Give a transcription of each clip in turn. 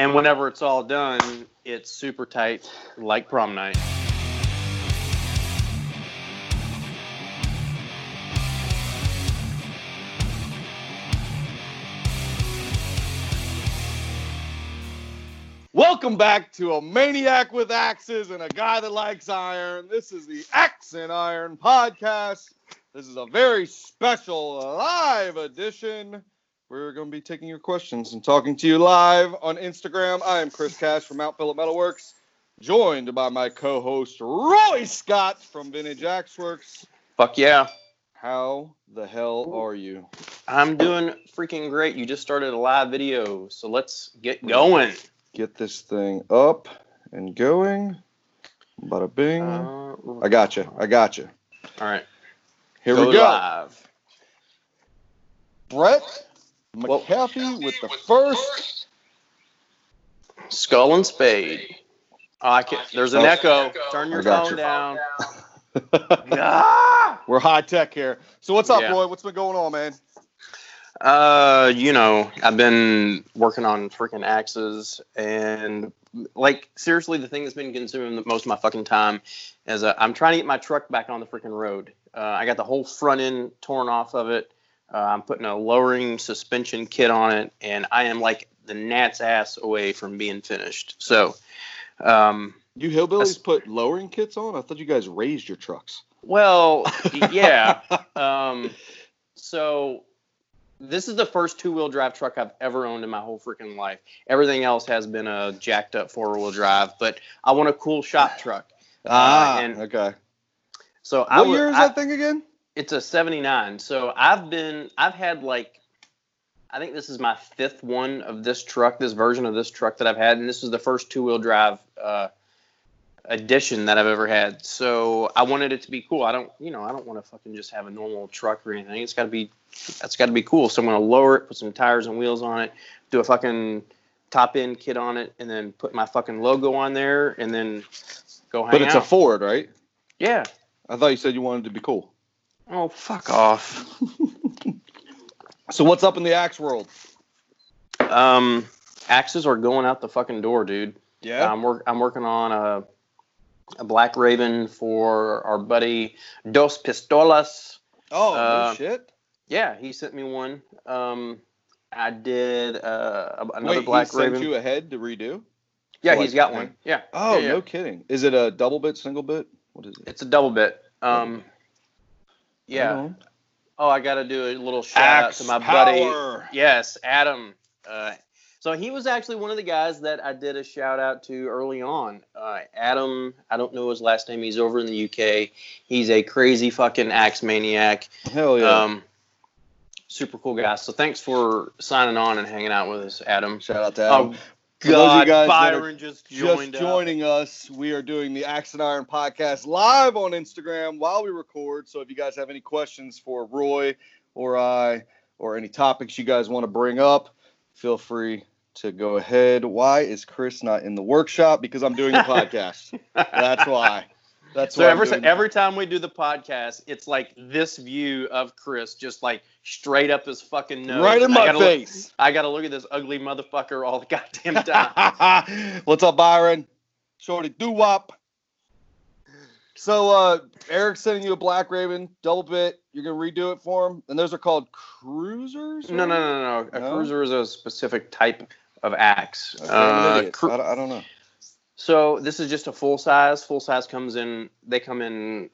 And whenever it's all done, it's super tight, like prom night. Welcome back to a maniac with axes and a guy that likes iron. This is the Axe and Iron Podcast. This is a very special live edition. We're going to be taking your questions and talking to you live on Instagram. I am Chris Cash from Mount Phillip Metalworks, joined by my co-host Roy Scott from Vintage Axe Works. Fuck yeah. How the hell are you? I'm doing freaking great. You just started a live video, so let's get going. Get this thing up and going. Bada bing. I got you. All right. Here we go. Live. Brett McAfee with the first. Skull and Spade. Oh, I can't. There's an echo. Turn your phone down. We're high tech here. So what's up, Roy? What's been going on, man? I've been working on freaking axes, and like seriously, the thing that's been consuming the most of my fucking time is I'm trying to get my truck back on the freaking road. I got the whole front end torn off of it. I'm putting a lowering suspension kit on it, and I am like the gnat's ass away from being finished. So, you hillbillies put lowering kits on? I thought you guys raised your trucks. Well, yeah. This is the first two-wheel drive truck I've ever owned in my whole freaking life. Everything else has been a jacked-up four-wheel drive, but I want a cool shop truck. Okay. So what year is that thing again? It's a 79. So I think this is my fifth one of this truck, this version of this truck that I've had, and this is the first two-wheel drive edition that I've ever had. So I wanted it to be cool. I don't want to fucking just have a normal truck or anything. That's got to be cool. So I'm going to lower it, put some tires and wheels on it, do a fucking top end kit on it, and then put my fucking logo on there, and then go hang out. But it's a Ford, right? Yeah. I thought you said you wanted it to be cool. Oh, fuck off. So what's up in the axe world? Axes are going out the fucking door, dude. Yeah. I'm working on a Black Raven for our buddy Dos Pistolas. Oh, no shit. Yeah, he sent me one. I did another Black Raven. Wait, he sent you a head to redo? Yeah, he's got one. Yeah. Oh, yeah, no kidding. Is it a double bit, single bit? What is it? It's a double bit. Yeah. Oh, I got to do a little shout-out to my buddy. Yes, Adam. So he was actually one of the guys that I did a shout-out to early on. Adam, I don't know his last name. He's over in the UK. He's a crazy fucking axe maniac. Hell yeah. Super cool guy. So thanks for signing on and hanging out with us, Adam. Shout out to Adam. God, Byron just joining us. We are doing the Axe and Iron Podcast live on Instagram while we record. So if you guys have any questions for Roy or I or any topics you guys want to bring up, feel free to go ahead. Why is Chris not in the workshop? Because I'm doing the podcast. That's why. Every time we do the podcast, it's like this view of Chris, just like straight up his fucking nose. Right in my face. I got to look at this ugly motherfucker all the goddamn time. What's up, Byron? Shorty doo-wop. So Eric's sending you a Black Raven, double bit. You're going to redo it for him? And those are called cruisers? Right? No. Cruiser is a specific type of axe. Okay, I don't know. So this is just a full size. Full size comes in. They come in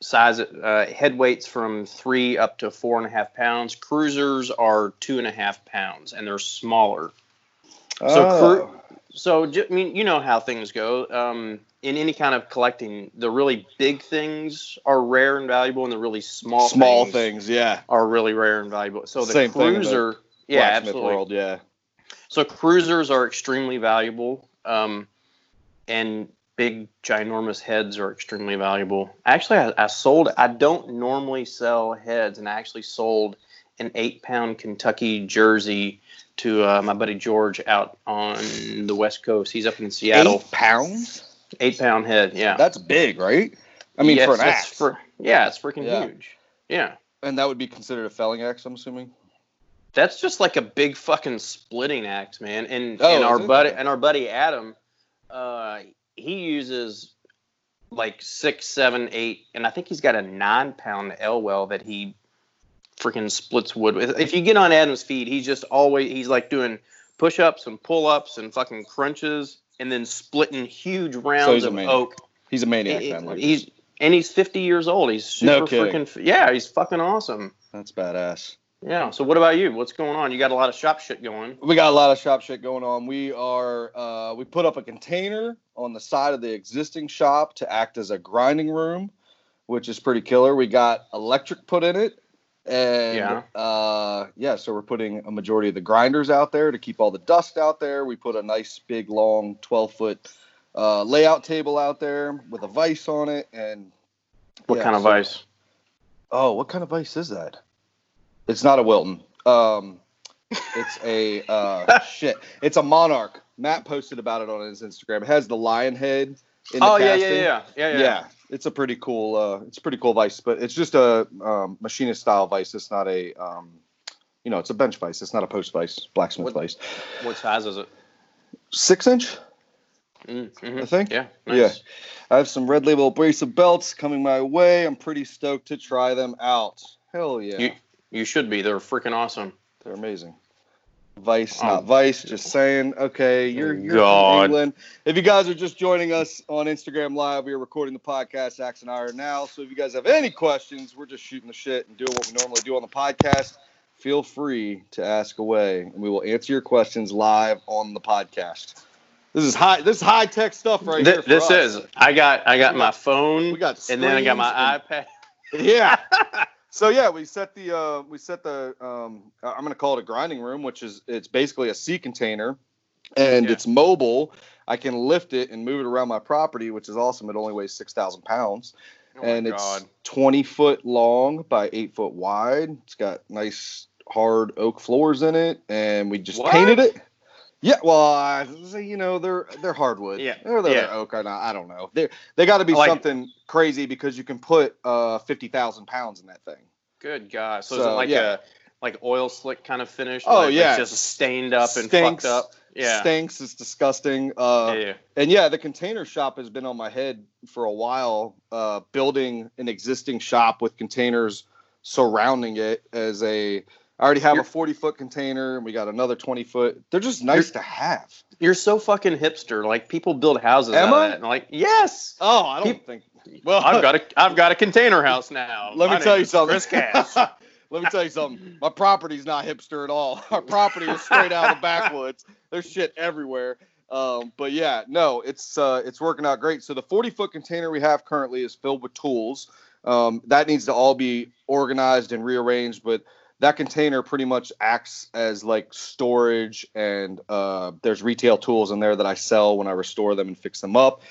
size head weights from 3 up to 4.5 pounds. Cruisers are 2.5 pounds, and they're smaller. Oh. You know how things go. In any kind of collecting, the really big things are rare and valuable, and the really small things are really rare and valuable. So the same cruiser, thing in the blacksmith world, yeah. So cruisers are extremely valuable. And big, ginormous heads are extremely valuable. Actually, I don't normally sell heads, and I actually sold an 8-pound Kentucky jersey to my buddy George out on the West Coast. He's up in Seattle. 8 pounds? 8-pound head, yeah. That's big, right? I mean, for an axe. It's freaking huge. Yeah. And that would be considered a felling axe, I'm assuming? That's just like a big fucking splitting axe, man. And our buddy Adam, he uses like 6, 7, 8, and I think he's got a 9-pound Elwell that he freaking splits wood with. If you get on Adam's feed, he's like doing push-ups and pull-ups and fucking crunches, and then splitting huge rounds of oak. He's a maniac, man. And he's 50 years old. He's super freaking, yeah, he's fucking awesome. That's badass. Yeah. So what about you? What's going on? You got a lot of shop shit going. We got a lot of shop shit going on. We are, we put up a container on the side of the existing shop to act as a grinding room, which is pretty killer. We got electric put in it. And, so we're putting a majority of the grinders out there to keep all the dust out there. We put a nice big long 12-foot layout table out there with a vise on it. And what kind of vise? Oh, what kind of vise is that? It's not a Wilton. It's a shit. It's a Monarch. Matt posted about it on his Instagram. It has the lion head in the casting. Yeah. It's a pretty cool. It's a pretty cool vise, but it's just a machinist style vise. It's not a, it's a bench vise. It's not a post vise, blacksmith vise. What size is it? 6-inch. Mm-hmm. I think. Yeah. Nice. Yeah. I have some Red Label abrasive belts coming my way. I'm pretty stoked to try them out. Hell yeah. You should be. They're freaking awesome. They're amazing. Vice, not vice. Just saying. Okay, you're from England. If you guys are just joining us on Instagram Live, we are recording the podcast Axe and Iron now. So if you guys have any questions, we're just shooting the shit and doing what we normally do on the podcast. Feel free to ask away, and we will answer your questions live on the podcast. This is high tech stuff right here. For us. I got my phone. We got screens, and then I got my iPad. Yeah. So yeah, we set the I'm going to call it a grinding room, which is, it's basically a sea container, and it's mobile. I can lift it and move it around my property, which is awesome. It only weighs 6,000 pounds, and it's 20 foot long by 8 foot wide. It's got nice hard oak floors in it, and we just painted it. Yeah, well, they're hardwood. Yeah, they're oak or not. I don't know. They got to be something crazy because you can put 50,000 pounds in that thing. Good God! So is it like oil slick kind of finish? Oh yeah, it's just stained up and fucked up. Yeah, stinks. It's disgusting. The container shop has been on my head for a while. Building an existing shop with containers surrounding it as a. I already have a 40-foot container, and we got another 20-foot. They're just nice to have. You're so fucking hipster. Like, people build houses out of that. And like, yes. Oh, I don't think. Well, I've got a container house now. Let me tell you something. My property's not hipster at all. Our property is straight out of the backwoods. There's shit everywhere. It's working out great. So the 40-foot container we have currently is filled with tools. That needs to all be organized and rearranged, but that container pretty much acts as like storage, and there's retail tools in there that I sell when I restore them and fix them up.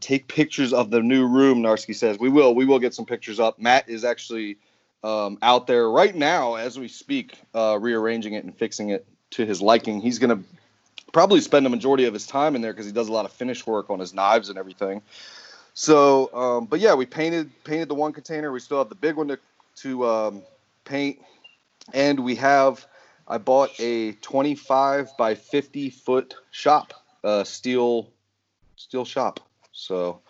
Take pictures of the new room, Narski says. We will get some pictures up. Matt is actually out there right now as we speak, rearranging it and fixing it to his liking. He's going to probably spend a majority of his time in there because he does a lot of finish work on his knives and everything. So, we painted the one container. We still have the big one to paint. And we have, I bought a 25 by 50 foot shop, steel shop. So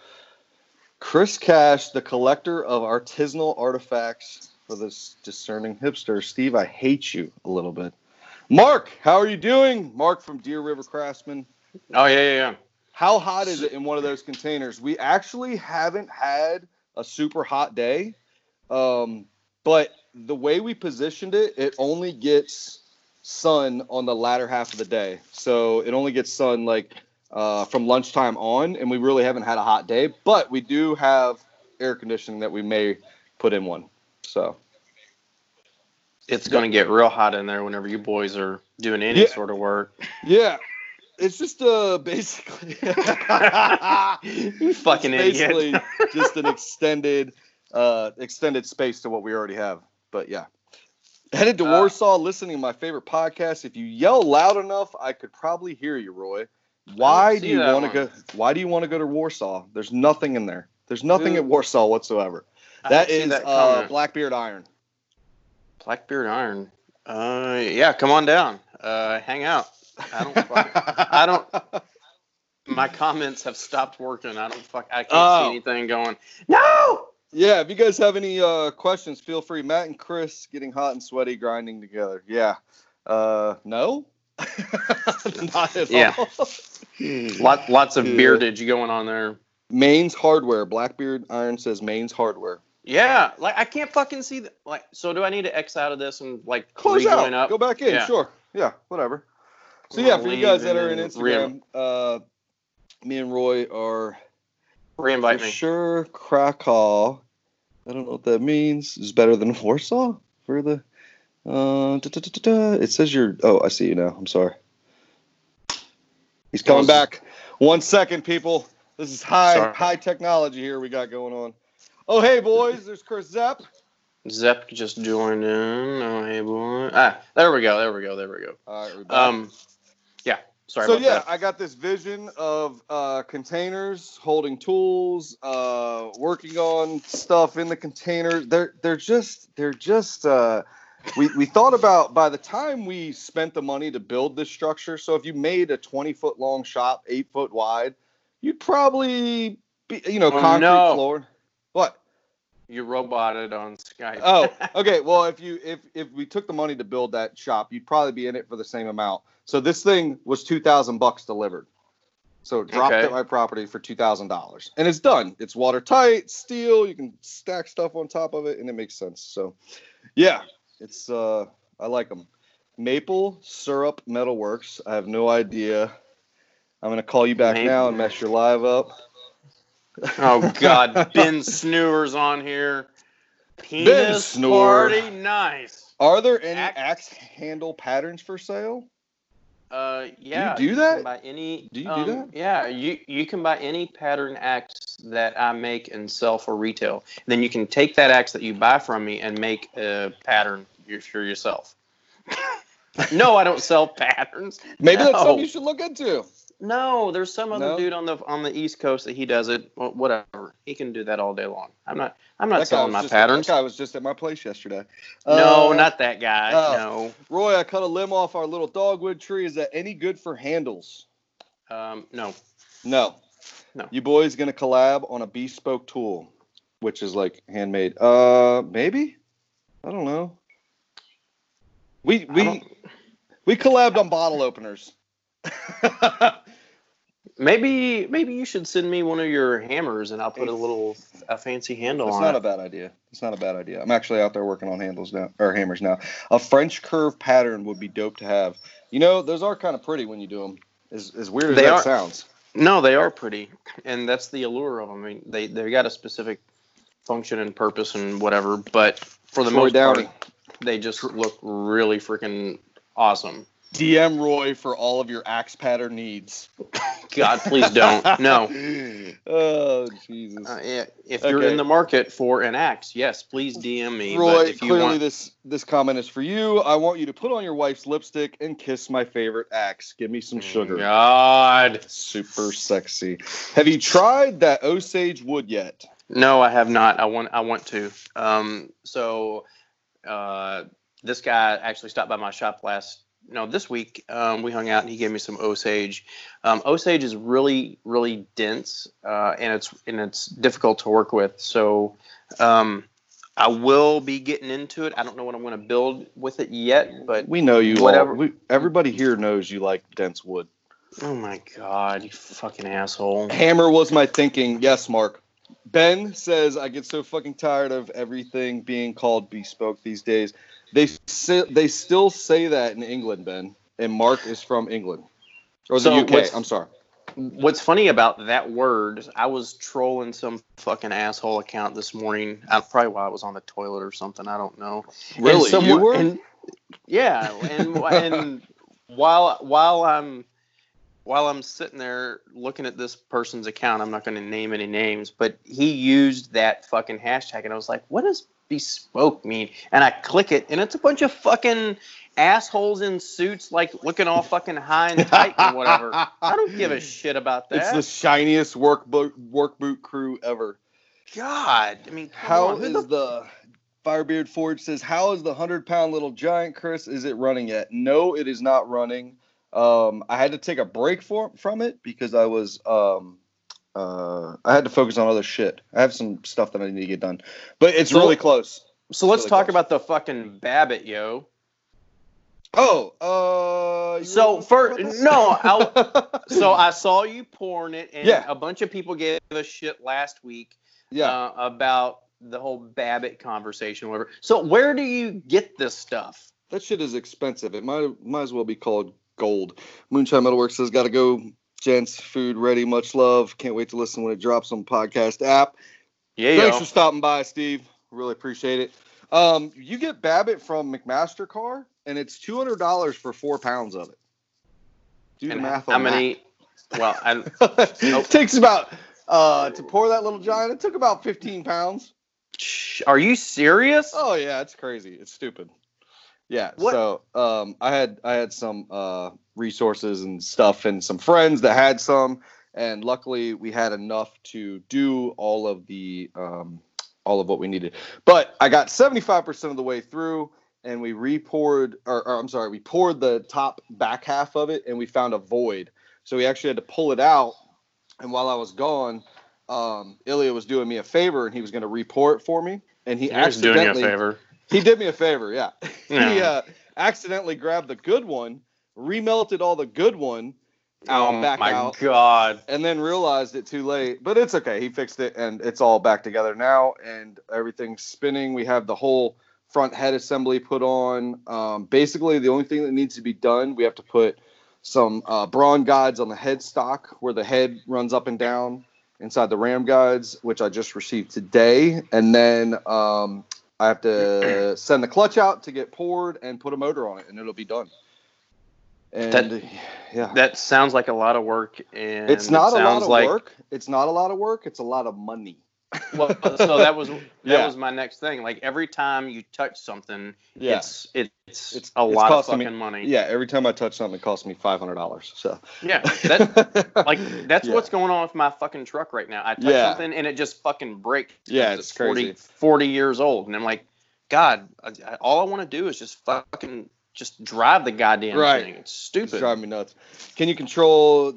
Chris Cash, the collector of artisanal artifacts for this discerning hipster. Steve, I hate you a little bit. Mark, how are you doing? Mark from Deer River Craftsman. Oh, yeah. How hot is it in one of those containers? We actually haven't had a super hot day. But the way we positioned it, it only gets sun on the latter half of the day. So it only gets sun from lunchtime on, and we really haven't had a hot day. But we do have air conditioning that we may put in one. So it's going to get real hot in there whenever you boys are doing any sort of work. Yeah. It's just basically you fucking idiot. Just an extended space to what we already have, but yeah. Headed to Warsaw, listening to my favorite podcast. If you yell loud enough, I could probably hear you, Roy. Why do you want to go to Warsaw? There's nothing in there. There's nothing at Warsaw whatsoever. That is Blackbeard Iron. Yeah, come on down. Hang out. I don't. My comments have stopped working. I can't see anything going. No. Yeah. If you guys have any questions, feel free. Matt and Chris getting hot and sweaty, grinding together. Yeah. No. Not at all. Lots of beardage going on there. Maine's Hardware. Blackbeard Iron says Maine's Hardware. Yeah, like I can't fucking see that. Like, so do I need to X out of this and like close out? Up? Go back in, sure. Yeah, whatever. So yeah, for you guys that are in Instagram, me and Roy are reinvite me. Sure, Krakow. I don't know what that means. Is better than Warsaw for the. It says you're. Oh, I see you now. I'm sorry. He's coming back. 1 second, people. This is high technology here we got going on. Oh, hey, boys. There's Chris Zepp. Zepp just joined in. Oh, hey, boy. Ah, there we go. All right, we're back. Yeah, sorry about that. So, yeah, I got this vision of containers, holding tools, working on stuff in the containers. We thought about, by the time we spent the money to build this structure, so if you made a 20-foot long shop, 8-foot wide, you'd probably be, concrete floor. What? You roboted on Skype. Oh, okay. Well, if we took the money to build that shop, you'd probably be in it for the same amount. So this thing was $2,000 delivered. So it dropped at my property for $2,000, and it's done. It's watertight, steel. You can stack stuff on top of it, and it makes sense. So, yeah, it's I like them. Maple Syrup Metalworks. I have no idea. I'm gonna call you back now and mess your live up. Oh God, Ben Snewer's on here. Penis party, nice. Are there any axe handle patterns for sale? Yeah. Do you do that? Do that? Yeah, you can buy any pattern axe that I make and sell for retail. And then you can take that axe that you buy from me and make a pattern for yourself. No, I don't sell patterns. Maybe that's something you should look into. No, there's some other dude on the East Coast that he does it. Well, whatever, he can do that all day long. I'm not selling my patterns. That guy was just at my place yesterday. No, not that guy. No. Roy, I cut a limb off our little dogwood tree. Is that any good for handles? No. You boys gonna collab on a bespoke tool, which is like handmade? Maybe. I don't know. We collabed on bottle openers. Maybe you should send me one of your hammers and I'll put a fancy handle on it. It's not a bad idea. I'm actually out there working on hammers now. A French curve pattern would be dope to have. Those are kind of pretty when you do them. As weird as that sounds. No, they are pretty, and that's the allure of them. I mean, they got a specific function and purpose and whatever, but for the most part, they just look really freaking awesome. DM Roy for all of your axe pattern needs. God, please don't. No. Oh, Jesus. If you're in the market for an axe, yes, please DM me. Roy, but if you want... this comment is for you. I want you to put on your wife's lipstick and kiss my favorite axe. Give me some sugar. God. Super sexy. Have you tried that Osage wood yet? No, I have not. I want to. This guy actually stopped by my shop this week. We hung out and he gave me some Osage. Osage is really, really dense, and it's difficult to work with. So I will be getting into it. I don't know what I'm going to build with it yet, but we know you. Whatever. Everybody here knows you like dense wood. Oh my God, you fucking asshole! Hammer was my thinking. Yes, Mark. Ben says I get so fucking tired of everything being called bespoke these days. They still say that in England, Ben. And Mark is from England. Or the UK. I'm sorry. What's funny about that word, I was trolling some fucking asshole account this morning. Probably while I was on the toilet or something. I don't know. Really? You were? And while I'm sitting there looking at this person's account, I'm not going to name any names, but he used that fucking hashtag. And I was like, what is bespoke mean? And I click it, and it's a bunch of fucking assholes in suits, like looking all fucking high and tight and whatever. I don't give a shit about that. It's the shiniest work boot crew ever. God, I mean, how is the Firebeard Forge says, how is the 100-pound Little Giant, Chris? Is it running yet? No, it is not running. I had to take a break from it because I was I had to focus on other shit. I have some stuff that I need to get done. But it's really close. So let's talk about the fucking Babbitt, yo. So I saw you pouring it, and a bunch of people gave us shit last week about the whole Babbitt conversation or whatever. So where do you get this stuff? That shit is expensive. It might as well be called gold. Moonshine Metalworks says, gotta go, gents. Food ready. Much love. Can't wait to listen when it drops on podcast app. Yeah, thanks for stopping by, Steve. Really appreciate it. You get Babbitt from McMaster Car, and it's $200 for 4 pounds of it. Do the math on that. How many? Well, it takes about to pour that Little Giant. It took about 15 pounds. Are you serious? Oh yeah, it's crazy. It's stupid. Yeah. What? So I had some resources and stuff, and some friends that had some, and luckily we had enough to do all of the all of what we needed. But I got 75% of the way through. And we poured the top back half of it, and we found a void. So we actually had to pull it out. And while I was gone, Ilya was doing me a favor, and he was going to re-pour it for me. And he accidentally was doing you a favor. He did me a favor, yeah. Yeah. He accidentally grabbed the good one, remelted all the good one out. Oh my god! And then realized it too late. But it's okay. He fixed it, and it's all back together now, and everything's spinning. We have the whole front head assembly put on. Basically, the only thing that needs to be done, we have to put some brawn guides on the headstock where the head runs up and down inside the ram guides, which I just received today. And then I have to send the clutch out to get poured and put a motor on it, and it'll be done. And that sounds like a lot of work. And it's not a lot of work. It's not a lot of work. It's a lot of money. Well, so that was my next thing. Like every time you touch something, it's lot of fucking money. Yeah, every time I touch something, it costs me $500. So yeah, that's what's going on with my fucking truck right now. I touch something and it just fucking breaks. Yeah, it's crazy. 40 years old, and I'm like, God, all I want to do is just fucking drive the goddamn thing. It's stupid. It's driving me nuts. Can you control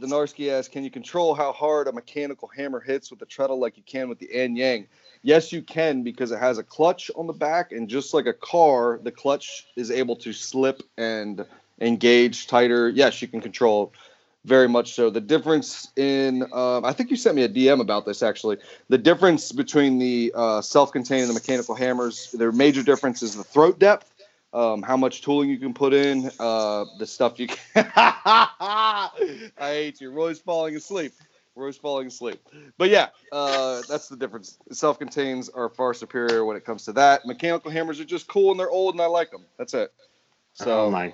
how hard a mechanical hammer hits with the treadle like you can with the An Yang? Yes, you can, because it has a clutch on the back, and just like a car, the clutch is able to slip and engage tighter. Yes, you can control very much so. The difference in I think you sent me a DM about this, actually. The difference between the self-contained and the mechanical hammers, their major difference is the throat depth. How much tooling you can put in, the stuff you can. I hate you. Roy's falling asleep. But yeah, that's the difference. Self-contains are far superior when it comes to that. Mechanical hammers are just cool, and they're old, and I like them. That's it. So, oh my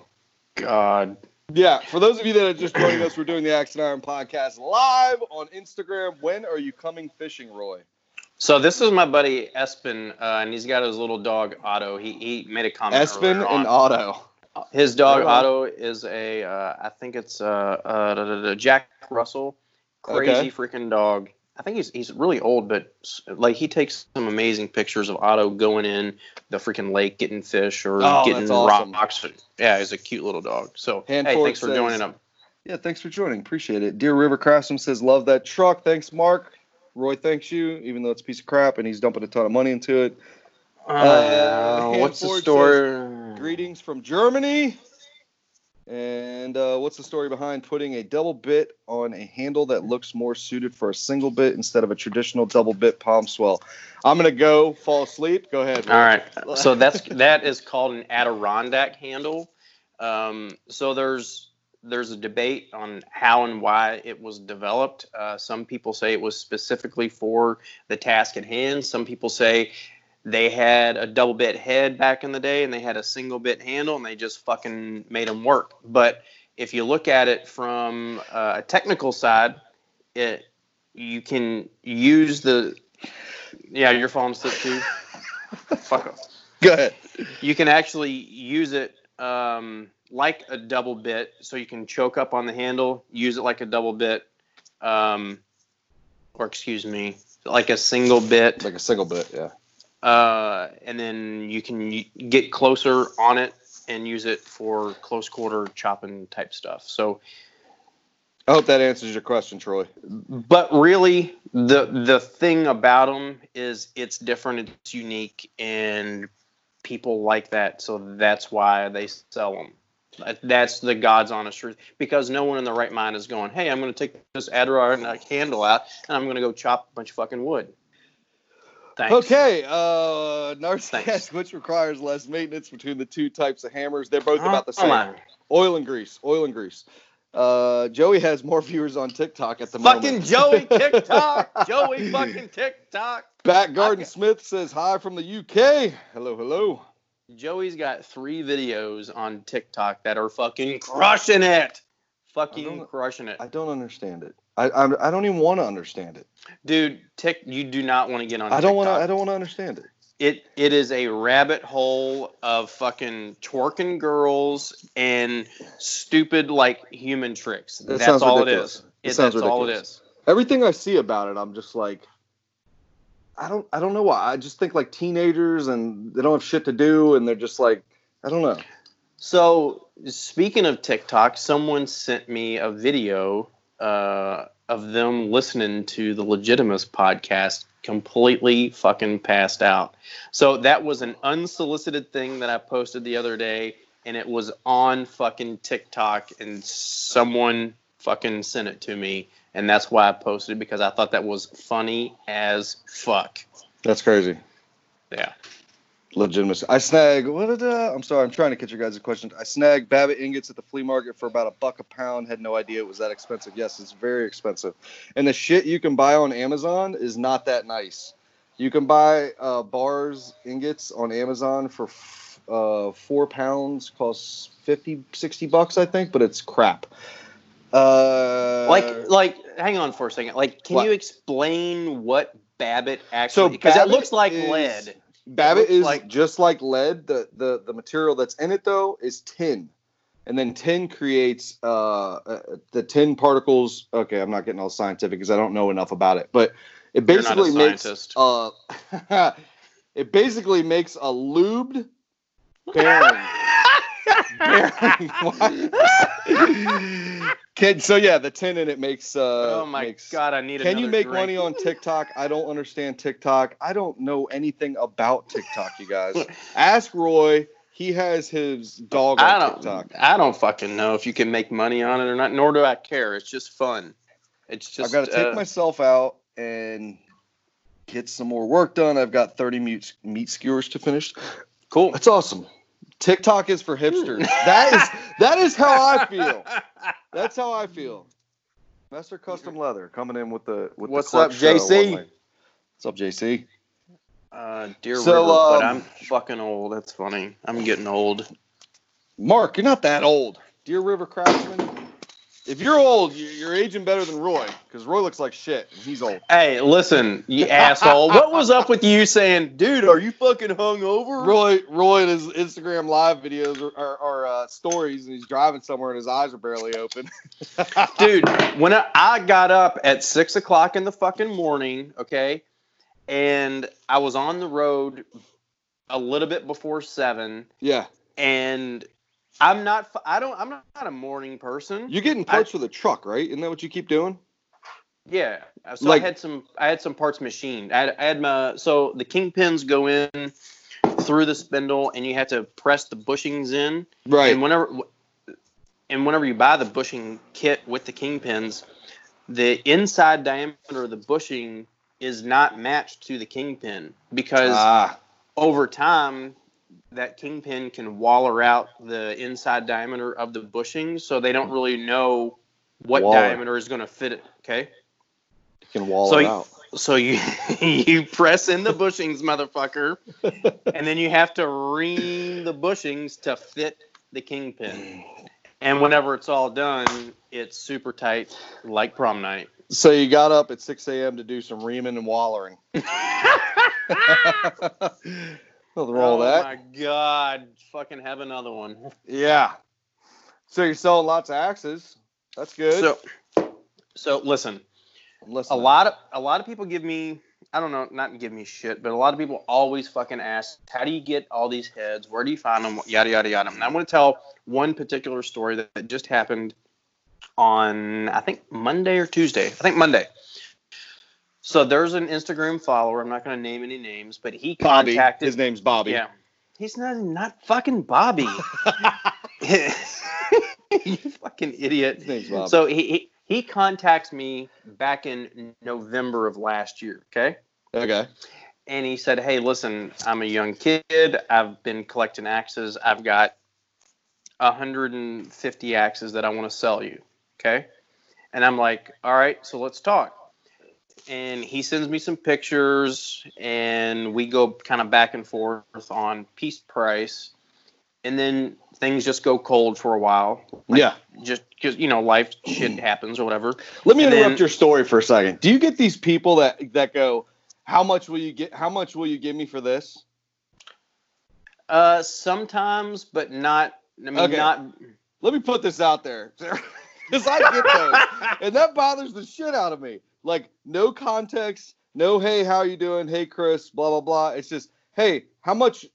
God. Yeah, for those of you that are just joining us, we're doing the Axe and Iron Podcast live on Instagram. When are you coming fishing, Roy? So this is my buddy Espen, and he's got his little dog Otto. He made a comment. Espen and Otto. His dog Otto is a, I think it's Jack Russell, crazy freaking dog. I think he's really old, but like he takes some amazing pictures of Otto going in the freaking lake, getting fish or getting rocks. Awesome. Yeah, he's a cute little dog. So thanks for joining him. Yeah, thanks for joining. Appreciate it. Deer River Craftsman says, love that truck. Thanks, Mark. Roy thanks you, even though it's a piece of crap, and he's dumping a ton of money into it. What's the story? Says, greetings from Germany. And what's the story behind putting a double bit on a handle that looks more suited for a single bit instead of a traditional double bit palm swell? I'm going to go fall asleep. Go ahead, Roy. All right. So that is called an Adirondack handle. So there's a debate on how and why it was developed. Some people say it was specifically for the task at hand. Some people say they had a double bit head back in the day and they had a single bit handle and they just fucking made them work. But if you look at it from a technical side, you can use the... Yeah, you're falling asleep too? Fuck off. Go ahead. You can actually use it... like a double bit, so you can choke up on the handle, use it like a double bit, like a single bit. Yeah. And then you can get closer on it and use it for close quarter chopping type stuff. So I hope that answers your question, Troy. But really, the thing about them is it's different, it's unique, and people like that. So that's why they sell them. That's the God's honest truth, because no one in their right mind is going, hey, I'm going to take this Adirondack handle out and I'm going to go chop a bunch of fucking wood. Thanks. Okay, Narski asks, which requires less maintenance between the two types of hammers? They're both about the same. Oil and grease, oil and grease. Joey has more viewers on TikTok at the moment. Joey TikTok. Joey fucking TikTok. Back Garden Smith says hi from the UK. Hello, hello. Joey's got 3 videos on TikTok that are fucking crushing it. Fucking crushing it. I don't understand it. I don't even want to understand it. Dude, you do not want to get on TikTok. I don't want to understand it. It is a rabbit hole of fucking twerking girls and stupid, like, human tricks. That's all it is. That's all it is. Everything I see about it, I'm just like, I don't know why. I just think, like, teenagers, and they don't have shit to do, and they're just like, I don't know. So, speaking of TikTok, someone sent me a video of them listening to the Legitimist podcast, completely fucking passed out. So that was an unsolicited thing that I posted the other day, and it was on fucking TikTok, and someone fucking sent it to me, and that's why I posted it, because I thought that was funny as fuck. That's crazy. Yeah. Legitimacy. I snagged, I'm sorry, I'm trying to catch your guys' question. I snagged Babbitt ingots at the flea market for about $1 a pound. Had no idea it was that expensive. Yes, it's very expensive. And the shit you can buy on Amazon is not that nice. You can buy bars, ingots on Amazon for 4 pounds, costs $50-$60, I think, but it's crap. Hang on for a second. Like, can you explain what Babbitt actually, because it looks like lead. Babbitt is like, just like lead. The material that's in it, though, is tin. And then tin creates the tin particles. Okay, I'm not getting all scientific because I don't know enough about it. But it basically makes it basically makes a lubed bearing. So yeah, the tin in it makes. God, I need. Can you make money on TikTok? I don't understand TikTok. I don't know anything about TikTok, you guys. Ask Roy. He has his dog on TikTok. I don't fucking know if you can make money on it or not. Nor do I care. It's just fun. It's just. I've got to take myself out and get some more work done. I've got 30 meat skewers to finish. Cool. That's awesome. TikTok is for hipsters. That is how I feel. That's how I feel. Master Custom Leather coming in with the what's up, JC? What's up, JC? Deer River, but I'm fucking old. That's funny. I'm getting old. Mark, you're not that old. Deer River Craftsman. If you're old, you're aging better than Roy, because Roy looks like shit, and he's old. Hey, listen, you asshole. What was up with you saying, dude, are you fucking hungover? Roy in his Instagram live videos or stories, and he's driving somewhere, and his eyes are barely open. Dude, when I got up at 6 o'clock in the fucking morning, okay, and I was on the road a little bit before 7. Yeah. And I'm not a morning person. You're getting parts for the truck, right? Isn't that what you keep doing? Yeah. So I had some parts machined. So the kingpins go in through the spindle, and you have to press the bushings in. Right. And whenever you buy the bushing kit with the kingpins, the inside diameter of the bushing is not matched to the kingpin because over time, that kingpin can waller out the inside diameter of the bushings, so they don't really know what diameter is going to fit it. Okay, you can waller out. So you press in the bushings, motherfucker, and then you have to ream the bushings to fit the kingpin. And whenever it's all done, it's super tight, like prom night. So you got up at 6 a.m. to do some reaming and wallering. Oh my God! Fucking have another one. Yeah. So you're selling lots of axes. That's good. So listen. A lot of people give me I don't know, not to give me shit, but a lot of people always fucking ask, how do you get all these heads? Where do you find them? Yada, yada, yada. And I want to tell one particular story that just happened on, I think, Monday or Tuesday. I think Monday. So there's an Instagram follower. I'm not going to name any names, but he contacted. Bobby. His name's Bobby. Yeah. He's not fucking Bobby. You fucking idiot. His name's Bobby. So he contacts me back in November of last year, okay? Okay. And he said, hey, listen, I'm a young kid. I've been collecting axes. I've got 150 axes that I want to sell you, okay? And I'm like, all right, so let's talk. And he sends me some pictures, and we go kind of back and forth on piece price. And then things just go cold for a while. Like, yeah. Just because, you know, life shit happens or whatever. Let me interrupt your story for a second. Do you get these people that go, how much will you get? How much will you give me for this? Sometimes, but not. I mean, okay. Not. Let me put this out there. Because I get those. And that bothers the shit out of me. Like, no context. No, hey, how you doing? Hey, Chris, blah, blah, blah. It's just, hey, how much?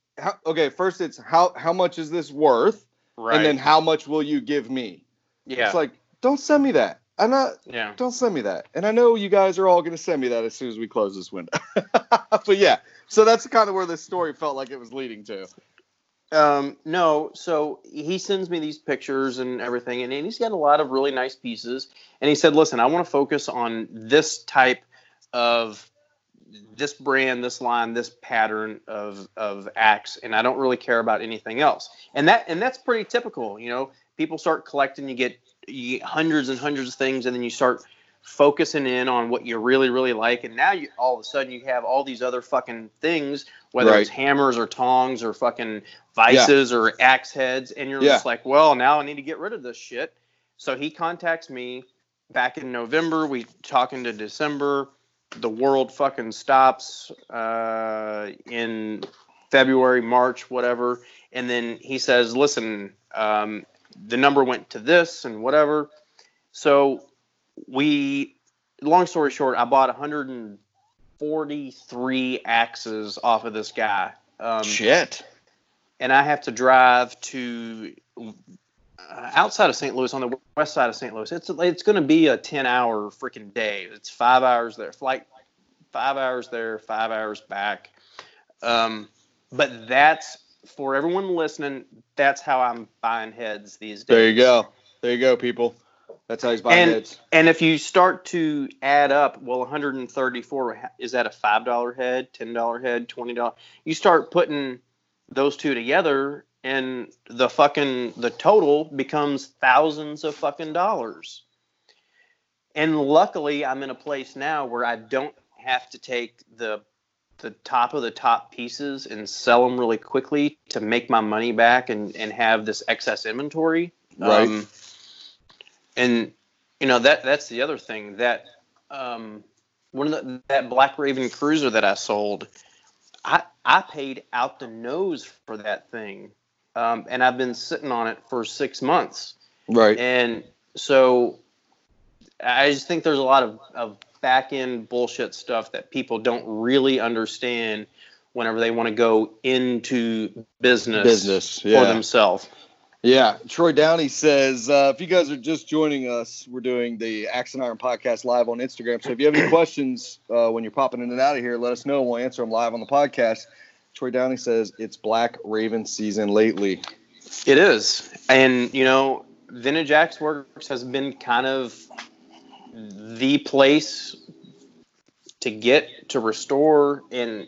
Okay, first it's how much is this worth, right? And then how much will you give me? Yeah, it's like, don't send me that. I'm not. Yeah, don't send me that. And I know you guys are all gonna send me that as soon as we close this window. But yeah, so that's kind of where this story felt like it was leading to. No, so he sends me these pictures and everything, and he's got a lot of really nice pieces. And he said, listen, I want to focus on this type of. This brand, this line, this pattern of axe, and I don't really care about anything else. And that's pretty typical, you know. People start collecting, you get hundreds and hundreds of things, and then you start focusing in on what you really, really like. And now you all of a sudden you have all these other fucking things, whether right. It's hammers or tongs or fucking vices yeah. or axe heads, and you're yeah. just like, well, now I need to get rid of this shit. So he contacts me back in November. We talking to December. The world fucking stops in February, March, whatever. And then he says, listen, the number went to this and whatever. So long story short, I bought 143 axes off of this guy. Shit. And I have to drive to outside of St. Louis, on the west side of St. Louis. It's going to be a 10-hour freaking day. It's 5 hours there, flight, 5 hours there, 5 hours back. But that's for everyone listening. That's how I'm buying heads these days. There you go, people. That's how he's buying heads. And if you start to add up, well, 134 is that a $5 head, $10 head, $20? You start putting those two together. And the total becomes thousands of fucking dollars. And luckily, I'm in a place now where I don't have to take the top of the top pieces and sell them really quickly to make my money back and have this excess inventory. Right. And, you know, that's the other thing. That that Black Raven cruiser that I sold, I paid out the nose for that thing. And I've been sitting on it for 6 months. Right. And so I just think there's a lot of back-end bullshit stuff that people don't really understand whenever they want to go into business yeah. for themselves. Yeah. Troy Downey says, if you guys are just joining us, we're doing the Axe and Iron Podcast live on Instagram. So if you have any questions when you're popping in and out of here, let us know. We'll answer them live on the podcast. Troy Downey says it's Black Raven season lately. It is. And, you know, Vintage Axe Works has been kind of the place to get, to restore, and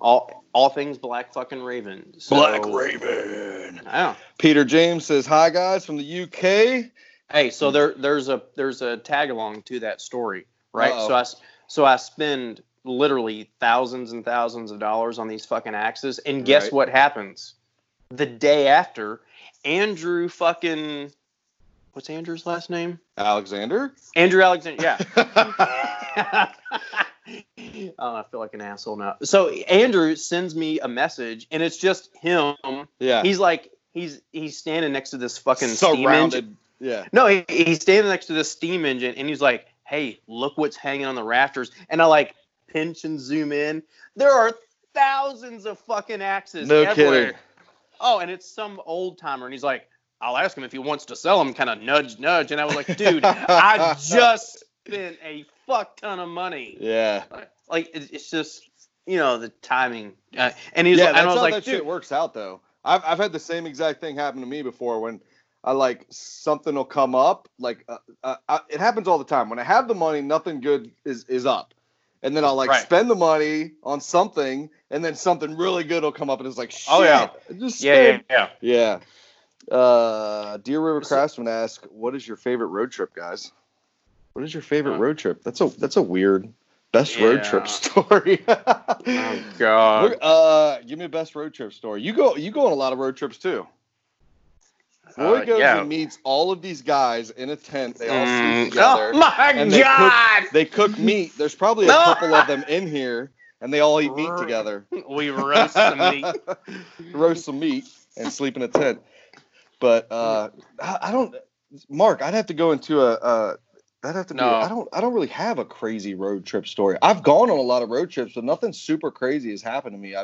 all things Black fucking Raven. So, Black Raven. Wow. Peter James says, hi, guys, from the UK. Hey, so there's a tag along to that story, right? Uh-oh. So I spend literally thousands and thousands of dollars on these fucking axes. And guess right. what happens? The day after, Andrew fucking... What's Andrew's last name? Alexander? Andrew Alexander, yeah. I feel like an asshole now. So Andrew sends me a message, and it's just him. Yeah. He's like... He's standing next to this fucking steam engine. Yeah. No, he's standing next to this steam engine, and he's like, hey, look what's hanging on the rafters. And I like... pinch and zoom in, there are thousands of fucking axes everywhere. Kidding. Oh, and it's some old timer, and he's like, I'll ask him if he wants to sell them, kind of nudge, nudge. And I was like, dude, I just spent a fuck ton of money. Yeah. Like, it's just, you know, the timing. And he's, yeah, like, and I was like, that dude, shit works out, though. I've had the same exact thing happen to me before when I, like, something will come up. Like, it happens all the time. When I have the money, nothing good is up. And then I'll, like, spend the money on something, and then something really good will come up, and it's like, shit. Oh, yeah. Yeah. Deer River Craftsman asks, what is your favorite road trip, guys? What is your favorite road trip? That's a weird best road trip story. Oh god. Give me a best road trip story. You go on a lot of road trips too. Roy goes and meets all of these guys in a tent. They all sleep together. Oh my god! They cook meat. There's probably a couple of them in here, and they all eat meat together. We roast some meat. Roast some meat and sleep in a tent. But I don't, Mark. I'd have to go into a. I don't really have a crazy road trip story. I've gone on a lot of road trips, but nothing super crazy has happened to me.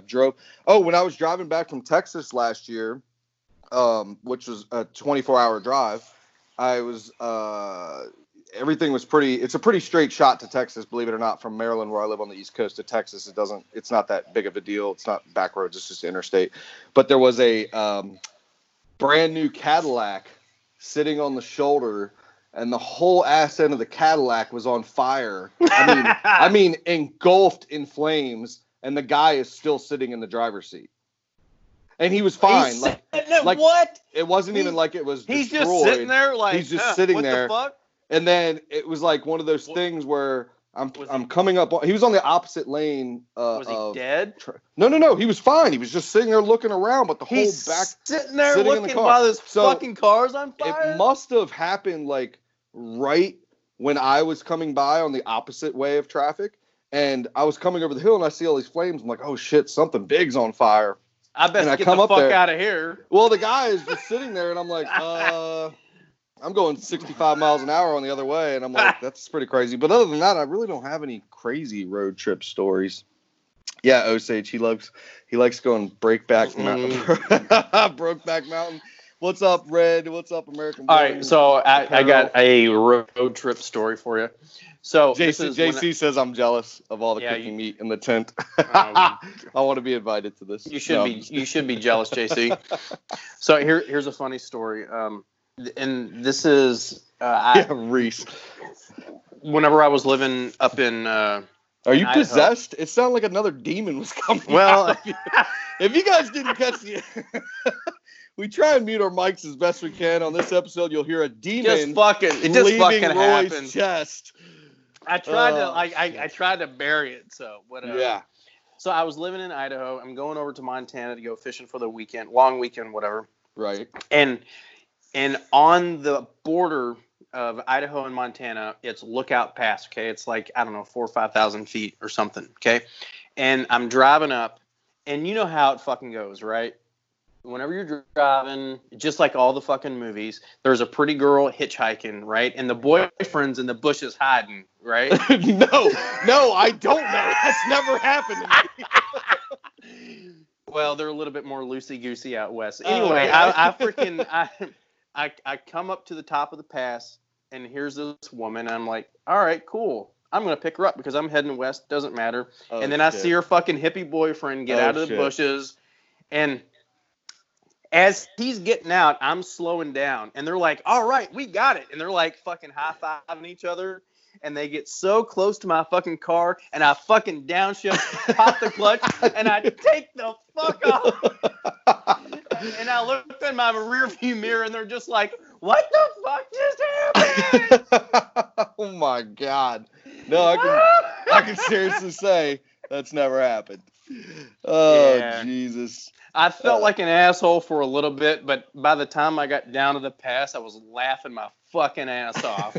When I was driving back from Texas last year, which was a 24-hour drive, I was. Everything was pretty. It's a pretty straight shot to Texas, believe it or not, from Maryland, where I live on the East Coast, to Texas. It's not that big of a deal. It's not back roads. It's just interstate. But there was a. Brand new Cadillac sitting on the shoulder, and the whole ass end of the Cadillac was on fire. I mean, engulfed in flames, and the guy is still sitting in the driver's seat. And he was fine. What? It wasn't even like it was destroyed. He's just sitting there, like, he's just sitting what there. The fuck? And then it was like one of those things where I'm coming up. He was on the opposite lane. Was he dead? No. He was fine. He was just sitting there looking around, but the whole back sitting there looking in the car. While this fucking car's on fire. It must have happened like right when I was coming by on the opposite way of traffic, and I was coming over the hill and I see all these flames. I'm like, oh shit, something big's on fire. I best get the fuck out of here. Well, the guy is just sitting there, and I'm like, I'm going 65 miles an hour on the other way, and I'm like, that's pretty crazy. But other than that, I really don't have any crazy road trip stories. Yeah, Osage, he likes going Brokeback Mountain. Brokeback Mountain. What's up, Red? What's up, American? All right, so I got a road trip story for you. So JC says I'm jealous of all the cooking meat in the tent. I want to be invited to this. You should be jealous, JC. So here's a funny story. And this is Reese. Whenever I was living up in, are you possessed? It sounded like another demon was coming. Well, out of you. If you guys didn't catch the, we try and mute our mics as best we can on this episode. You'll hear a demon leaving Roy's chest. I tried I tried to bury it. So whatever. Yeah. So I was living in Idaho. I'm going over to Montana to go fishing for the weekend, long weekend, whatever. Right. And on the border of Idaho and Montana, it's Lookout Pass, okay? It's like, I don't know, 4,000 or 5,000 feet or something, okay? And I'm driving up, and you know how it fucking goes, right? Whenever you're driving, just like all the fucking movies, there's a pretty girl hitchhiking, right? And the boyfriend's in the bushes hiding, right? No, I don't know. That's never happened to me. Well, they're a little bit more loosey-goosey out west. Anyway, I come up to the top of the pass, and here's this woman. And I'm like, all right, cool. I'm going to pick her up because I'm heading west. Doesn't matter. Oh, and then shit. I see her fucking hippie boyfriend get out of the bushes. And as he's getting out, I'm slowing down. And they're like, all right, we got it. And they're like fucking high-fiving each other. And they get so close to my fucking car, and I fucking downshift, pop the clutch, and I take the fuck off. And I looked in my rearview mirror, and they're just like, what the fuck just happened? Oh, my God. No, I can seriously say that's never happened. Oh, yeah. Jesus. I felt like an asshole for a little bit, but by the time I got down to the pass, I was laughing my fucking ass off.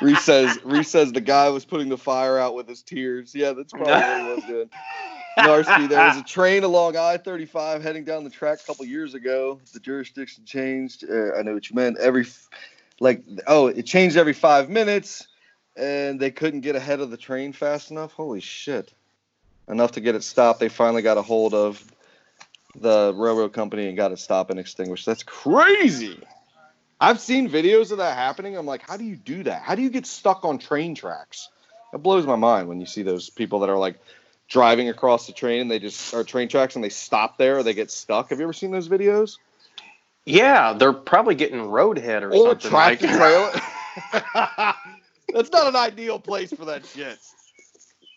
Reese says the guy was putting the fire out with his tears. Yeah, that's probably what he was doing. Narski, there was a train along I-35 heading down the track a couple years ago. The jurisdiction changed. I know what you meant. It changed every 5 minutes. and they couldn't get ahead of the train fast enough. Holy shit. Enough to get it stopped. They finally got a hold of the railroad company and got it stopped and extinguished. That's crazy. I've seen videos of that happening. I'm like, how do you do that? How do you get stuck on train tracks? It blows my mind when you see those people that are like driving across the train and they just are train tracks and they stop there or they get stuck. Have you ever seen those videos? Yeah, they're probably getting roadhead or something. Like trailer. That's not an ideal place for that shit.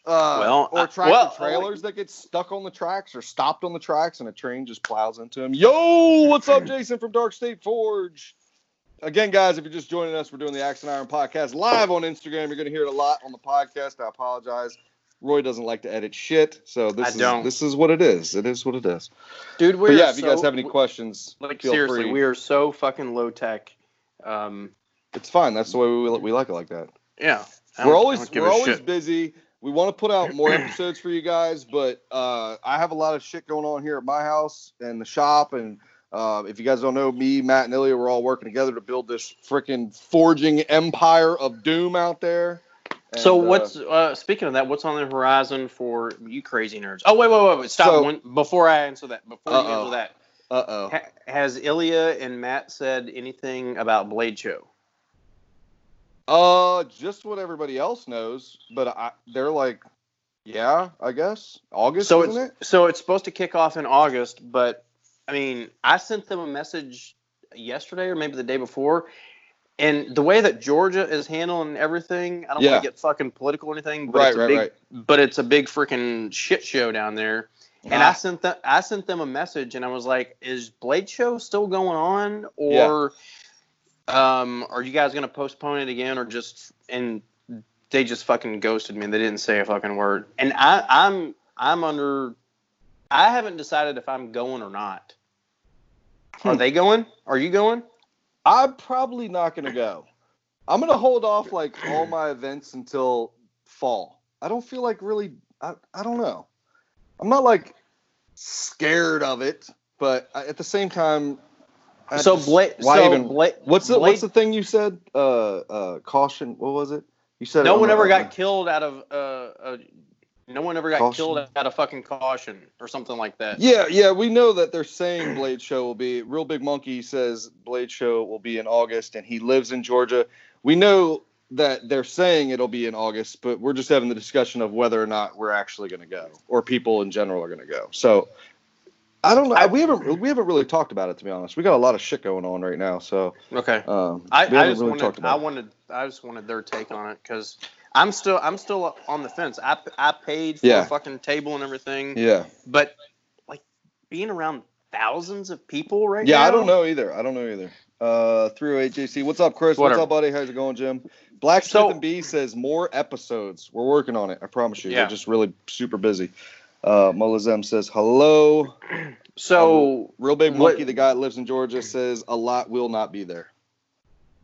Trailers that get stuck on the tracks or stopped on the tracks and a train just plows into them. Yo, what's up, Jason from Dark State Forge? Again, guys, if you're just joining us, we're doing the Axe and Iron Podcast live on Instagram. You're going to hear it a lot on the podcast. I apologize. Roy doesn't like to edit shit, so this is what it is. It is what it is. Dude, if you guys have any questions, feel free. We are so fucking low-tech. It's fine. That's the way we like it like that. Yeah. We're always busy. We want to put out more episodes for you guys, but I have a lot of shit going on here at my house and the shop. And if you guys don't know, me, Matt, and Ilya, we're all working together to build this freaking forging empire of doom out there. And, so what's speaking of that? What's on the horizon for you, crazy nerds? Oh wait! Stop before I answer that. Before you answer that, has Ilya and Matt said anything about Blade Show? Just what everybody else knows, but they're like, yeah, I guess August. So it's supposed to kick off in August, but I mean, I sent them a message yesterday or maybe the day before. And the way that Georgia is handling everything, I don't want to get fucking political or anything, but it's a big freaking shit show down there. Yeah. And I sent them a message, and I was like, "Is Blade Show still going on, or are you guys going to postpone it again, or just?" And they just fucking ghosted me. They didn't say a fucking word. And I haven't decided if I'm going or not. Are they going? Are you going? I'm probably not going to go. I'm going to hold off, like, all my events until fall. I don't feel like really – I don't know. I'm not, like, scared of it, but at the same time – what's the thing you said? Caution. What was it? You said no one ever got killed out of fucking caution or something like that. Yeah, we know that they're saying Blade Show will be. Real Big Monkey says Blade Show will be in August, and he lives in Georgia. We know that they're saying it'll be in August, but we're just having the discussion of whether or not we're actually going to go, or people in general are going to go. So I don't know. We haven't really talked about it, to be honest. We got a lot of shit going on right now. So okay, I just wanted their take on it because. I'm still on the fence. I paid for a fucking table and everything. Yeah. But like being around thousands of people now. Yeah, I don't know either. 308JC. What's up, Chris? What's up, buddy? How's it going, Jim? Blacksmith and B says more episodes. We're working on it. I promise you. Yeah. We're just really super busy. Molazem says hello. So Real Big Monkey, the guy that lives in Georgia, says a lot will not be there.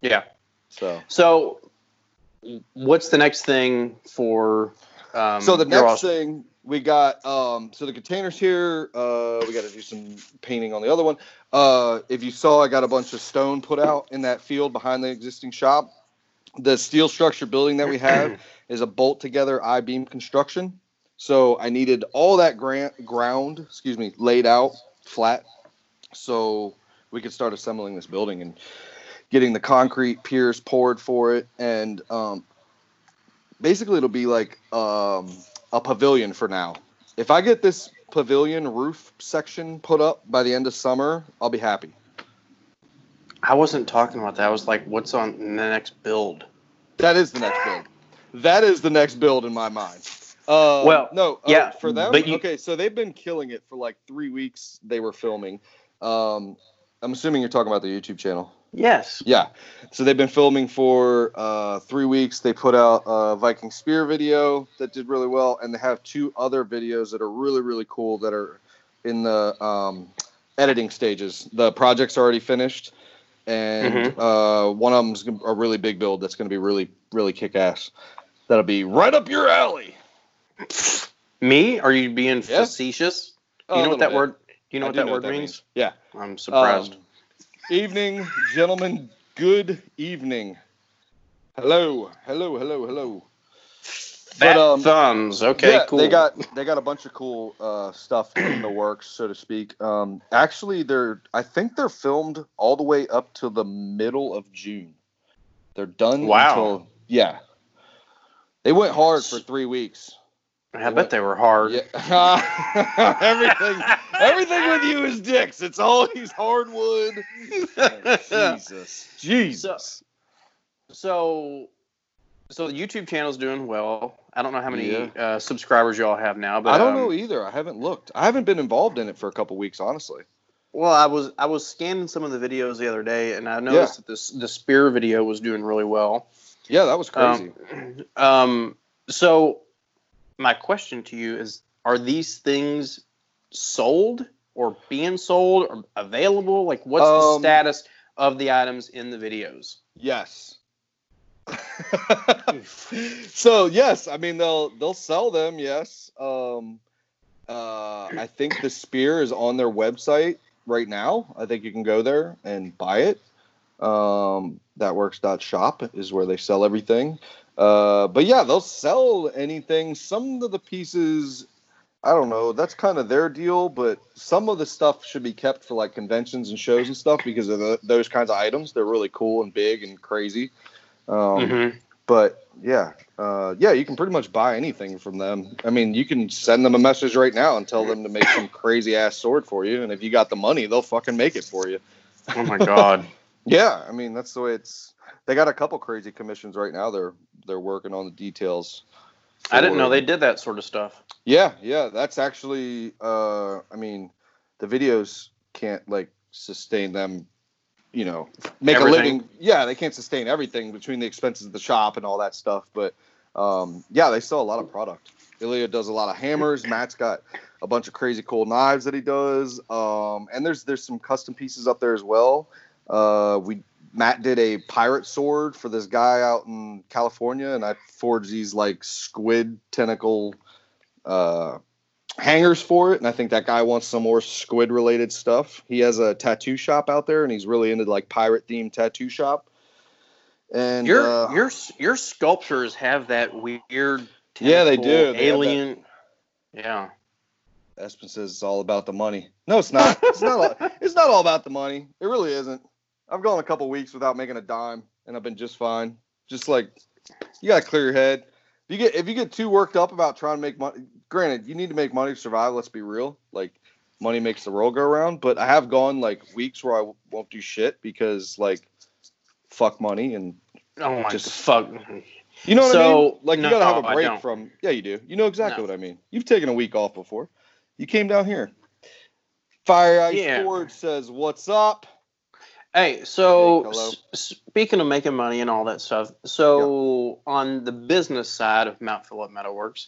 Yeah. So what's the next thing for thing we got the container's here. We got to do some painting on the other one. If you saw, I got a bunch of stone put out in that field behind the existing shop. The steel structure building that we have is a bolt together I-beam construction, so I needed all that ground laid out flat so we could start assembling this building and getting the concrete piers poured for it, and basically it'll be like a pavilion for now. If I get this pavilion roof section put up by the end of summer, I'll be happy. I wasn't talking about that. I was like, what's on the next build? That is the next build. That is the next build in my mind. For them, okay, so they've been killing it for like 3 weeks they were filming. I'm assuming you're talking about the YouTube channel. Yes. Yeah. So they've been filming for 3 weeks. They put out a Viking Spear video that did really well, and they have 2 other videos that are really, really cool that are in the editing stages. The project's already finished, and one of them's a really big build that's going to be really, really kick-ass. That'll be right up your alley. Me? Are you being facetious? Do you know what that word means? Yeah. I'm surprised. Evening, gentlemen. Good evening. Hello. Fat thumbs. Okay, yeah, cool. They got a bunch of cool stuff in the works, so to speak. Actually, I think they're filmed all the way up to the middle of June. They're done. Wow. Until, yeah. They went hard for 3 weeks. I bet they were hard. Yeah. Everything with you is dicks. It's always hardwood. Oh, Jesus. So the YouTube channel's doing well. I don't know how many subscribers y'all have now, but I don't know either. I haven't looked. I haven't been involved in it for a couple weeks, honestly. Well, I was scanning some of the videos the other day, and I noticed that the spear video was doing really well. Yeah, that was crazy. So my question to you is: are these things sold or being sold or available? Like, what's the status of the items in the videos? Yes. So yes, I mean they'll sell them. Yes. I think the spear is on their website right now. I think you can go there and buy it. Thatworks.shop is where they sell everything. But yeah, they'll sell anything. Some of the pieces, I don't know, that's kind of their deal, but some of the stuff should be kept for like conventions and shows and stuff because of those kinds of items. They're really cool and big and crazy. But yeah, you can pretty much buy anything from them. I mean, you can send them a message right now and tell them to make some crazy ass sword for you. And if you got the money, they'll fucking make it for you. Oh my God. Yeah, I mean that's the way it's. They got a couple crazy commissions right now. They're working on the details. I didn't know they did that sort of stuff. Yeah, that's actually. I mean, the videos can't like sustain them. You know, make everything. A living. Yeah, they can't sustain everything between the expenses of the shop and all that stuff. But yeah, they sell a lot of product. Ilya does a lot of hammers. Matt's got a bunch of crazy cool knives that he does. And there's some custom pieces up there as well. Matt did a pirate sword for this guy out in California, and I forged these like squid tentacle hangers for it. And I think that guy wants some more squid related stuff. He has a tattoo shop out there, and he's really into like pirate themed tattoo shop. And your sculptures have that weird tentacle, yeah, they do. They alien. Yeah. Espen says it's all about the money. No, it's not. It's not all about the money. It really isn't. I've gone a couple weeks without making a dime, and I've been just fine. Just like you gotta clear your head. If you get too worked up about trying to make money. Granted, you need to make money to survive. Let's be real. Like money makes the world go around. But I have gone like weeks where I won't do shit because like fuck money and fuck. You know what I mean? Like you gotta have a break from. Yeah, you do. You know exactly what I mean. You've taken a week off before. You came down here. Fire Ice Forge says, "What's up?" Hey, so speaking of making money and all that stuff, so on the business side of Mount Phillip Metalworks,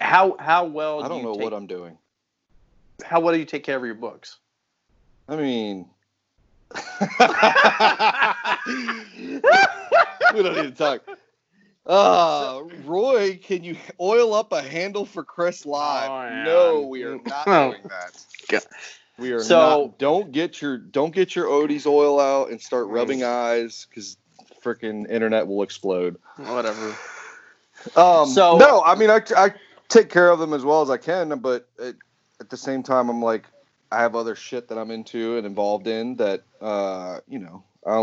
how well? I don't know what I'm doing. How well do you take care of your books? I mean, we don't need to talk. Roy, can you oil up a handle for Chris Live? Oh, yeah. No, we are not doing that. God. We are not. Don't get your Odie's oil out and start rubbing eyes because freaking internet will explode. Whatever. No, I mean I take care of them as well as I can, but at the same time I'm like I have other shit that I'm into and involved in that you know I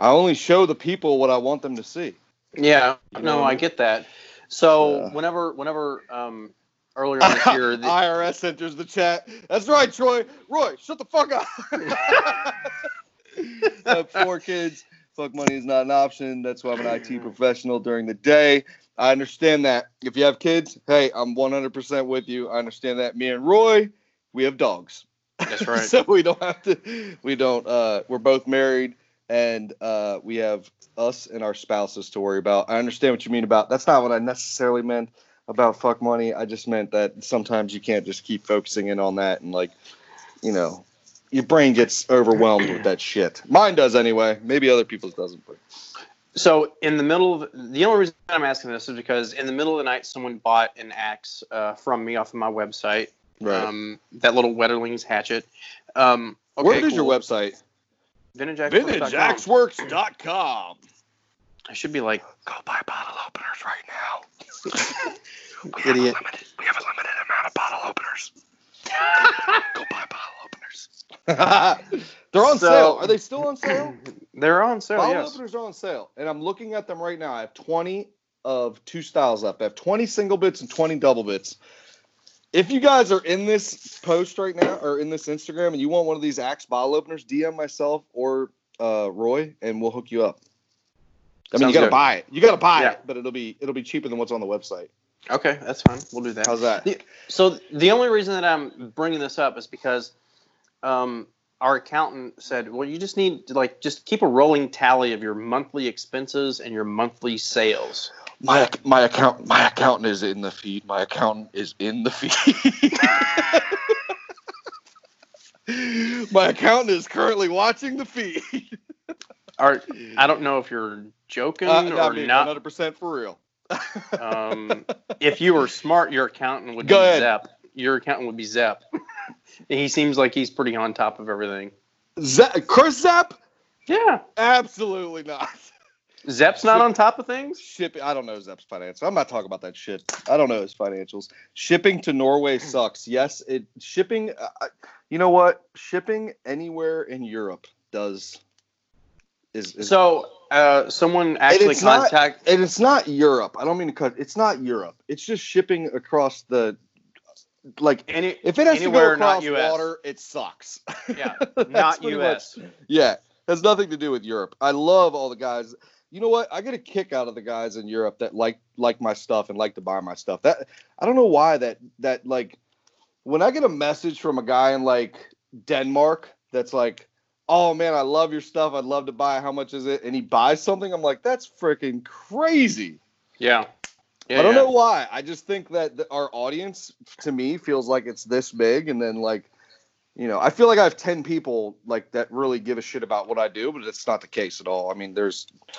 only show the people what I want them to see. Yeah, no, I get that. So whenever earlier on this year, the IRS enters the chat. That's right, Troy. Roy, shut the fuck up. Poor kids. Fuck money is not an option. That's why I'm an IT professional during the day. I understand that. If you have kids, hey, I'm 100% with you. I understand that. Me and Roy, we have dogs. That's right. So we don't have to. We don't. We're both married. And we have us and our spouses to worry about. I understand what you mean about. That's not what I necessarily meant about fuck money. I just meant that sometimes you can't just keep focusing in on that. And, like, you know, your brain gets overwhelmed with that shit. Mine does anyway. Maybe other people's doesn't. But. So in the middle of – the only reason I'm asking this is because in the middle of the night someone bought an axe from me off of my website. Right. That little Wetterlings hatchet. Okay, Where is your website? VintageAxeWorks.com. I should be like, go buy bottle openers right now. We have a limited amount of bottle openers. Go buy bottle openers. They're on sale. Are they still on sale? They're on sale. Bottle openers are on sale, and I'm looking at them right now. I have 20 of two styles up. I have 20 single bits and 20 double bits. If you guys are in this post right now or in this Instagram and you want one of these Axe bottle openers, DM myself or Roy, and we'll hook you up. I mean, you gotta buy it, but it'll be cheaper than what's on the website. Okay, that's fine. We'll do that. How's that? So the only reason that I'm bringing this up is because our accountant said, well, you just need to just keep a rolling tally of your monthly expenses and your monthly sales. My accountant is in the feed. My accountant is in the feed. My accountant is currently watching the feed. I don't know if you're joking or not. 100% for real. If you were smart, your accountant would be Zep. Your accountant would be Zep. He seems like he's pretty on top of everything. Chris Zep? Yeah. Absolutely not. Zep's not on top of things? I don't know Zep's financials. I'm not talking about that shit. I don't know his financials. Shipping to Norway sucks. Yes, shipping. You know what? Shipping anywhere in Europe does. Someone actually contacted. And it's not Europe. I don't mean to cut. It's not Europe. It's just shipping across the. If it has to go across water, it sucks. Yeah, not U.S. Much, yeah, has nothing to do with Europe. I love all the guys. You know what? I get a kick out of the guys in Europe that like my stuff and like to buy my stuff. That I don't know why that like when I get a message from a guy in like Denmark that's like, oh man, I love your stuff. I'd love to buy. How much is it? And he buys something. I'm like, that's freaking crazy. Yeah. I don't know why. I just think that our audience, to me, feels like it's this big. And then, I feel like I have 10 people, that really give a shit about what I do. But it's not the case at all. I mean,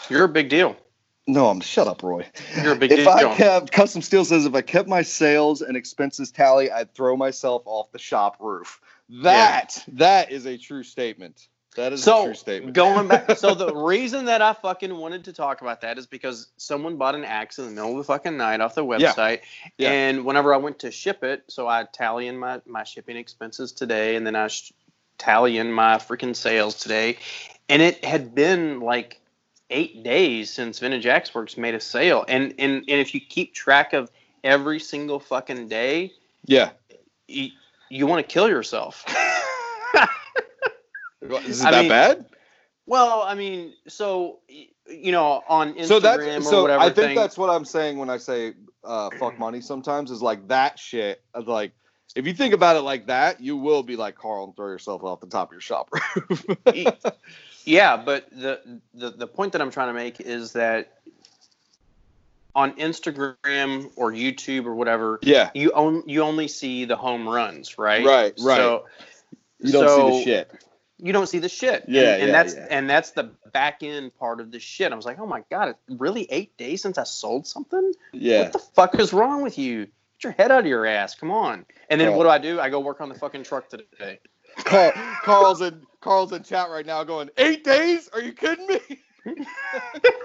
You're a big deal. No, shut up, Roy. You're a big deal. Custom Steel says, if I kept my sales and expenses tally, I'd throw myself off the shop roof. That is a true statement. That is a true statement. Going back, so the reason that I fucking wanted to talk about that is because someone bought an axe in the middle of the fucking night off the website. Yeah. And whenever I went to ship it, so I tally in my shipping expenses today, and then I tally in my freaking sales today. And it had been 8 days since Vintage Axe Works made a sale. And if you keep track of every single fucking day, you want to kill yourself. Is it bad? Well, on Instagram whatever. I think that's what I'm saying when I say fuck money sometimes is that shit. If you think about it like that, you will be like Carl and throw yourself off the top of your shop roof. Yeah, but the point that I'm trying to make is that on Instagram or YouTube or whatever, you only see the home runs, right? Right. So, you don't see the shit. You don't see the shit. And that's the back end part of the shit. I was like, oh my God, it's really 8 days since I sold something? Yeah. What the fuck is wrong with you? Get your head out of your ass. Come on. And then what do? I go work on the fucking truck today. Carl's in chat right now going, 8 days? Are you kidding me?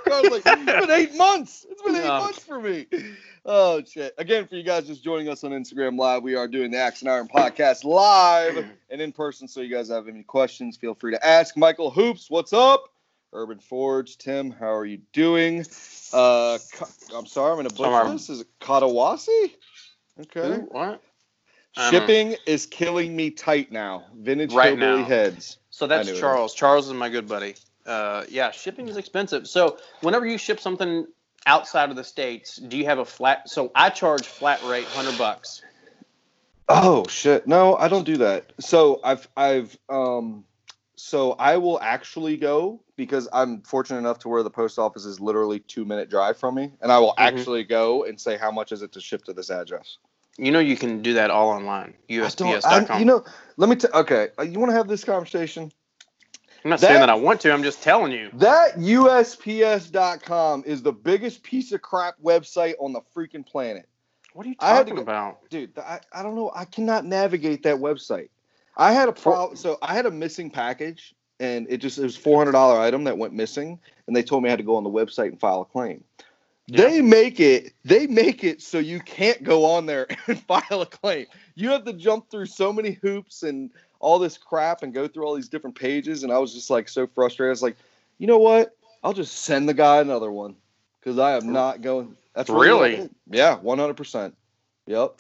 Carl's like, it's been 8 months. It's been 8 months for me. Oh, shit. Again, for you guys just joining us on Instagram Live, we are doing the Axe and Iron Podcast live and in person. So you guys have any questions, feel free to ask. Michael Hoops, what's up? Urban Forge, Tim, how are you doing? I'm sorry, I'm going to butcher this. Is it Katawasi? Okay. Ooh, what? Shipping is killing me tight now. Vintage right now. Heads. So that's Charles. Charles is my good buddy. Shipping is expensive. So whenever you ship something outside of the States, do you have a flat? So I charge flat rate $100. Oh shit! No, I don't do that. So I will actually go because I'm fortunate enough to where the post office is literally 2-minute drive from me, and I will actually go and say how much is it to ship to this address. You know you can do that all online. USPS.com. Let me. Okay, you want to have this conversation? I'm not saying that I want to. I'm just telling you. That USPS.com is the biggest piece of crap website on the freaking planet. What are you talking about? Dude, I don't know. I cannot navigate that website. I had a missing package and it was a $400 item that went missing, and they told me I had to go on the website and file a claim. Yeah. They make it so you can't go on there and file a claim. You have to jump through so many hoops and all this crap and go through all these different pages. And I was just like so frustrated. I was like, you know what? I'll just send the guy another one because I am not going. That's really? Yeah, 100%. Yep.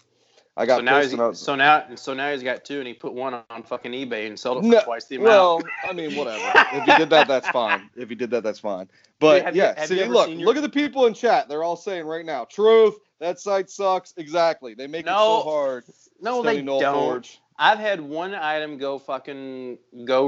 I got so now he's got two, and he put one on fucking eBay and sold it for twice the amount. Well, I mean, whatever. If you did that, that's fine. But look at the people in chat. They're all saying right now, "Truth, that site sucks." Exactly. They make it so hard. No, they don't. Forge. I've had one item go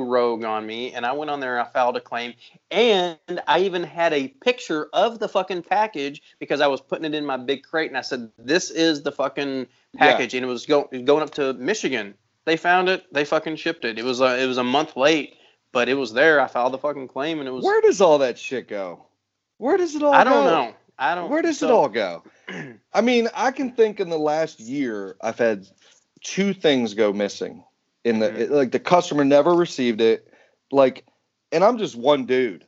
rogue on me, and I went on there, I filed a claim, and I even had a picture of the fucking package because I was putting it in my big crate, and I said, this is the fucking package, and it was going up to Michigan. They found it. They fucking shipped it. It was a month late, but it was there. I filed the fucking claim, and it was... Where does all that shit go? Where does it all go? I don't know. Where does it all go? I mean, I can think in the last year I've had... two things go missing in the the customer never received it, and I'm just one dude.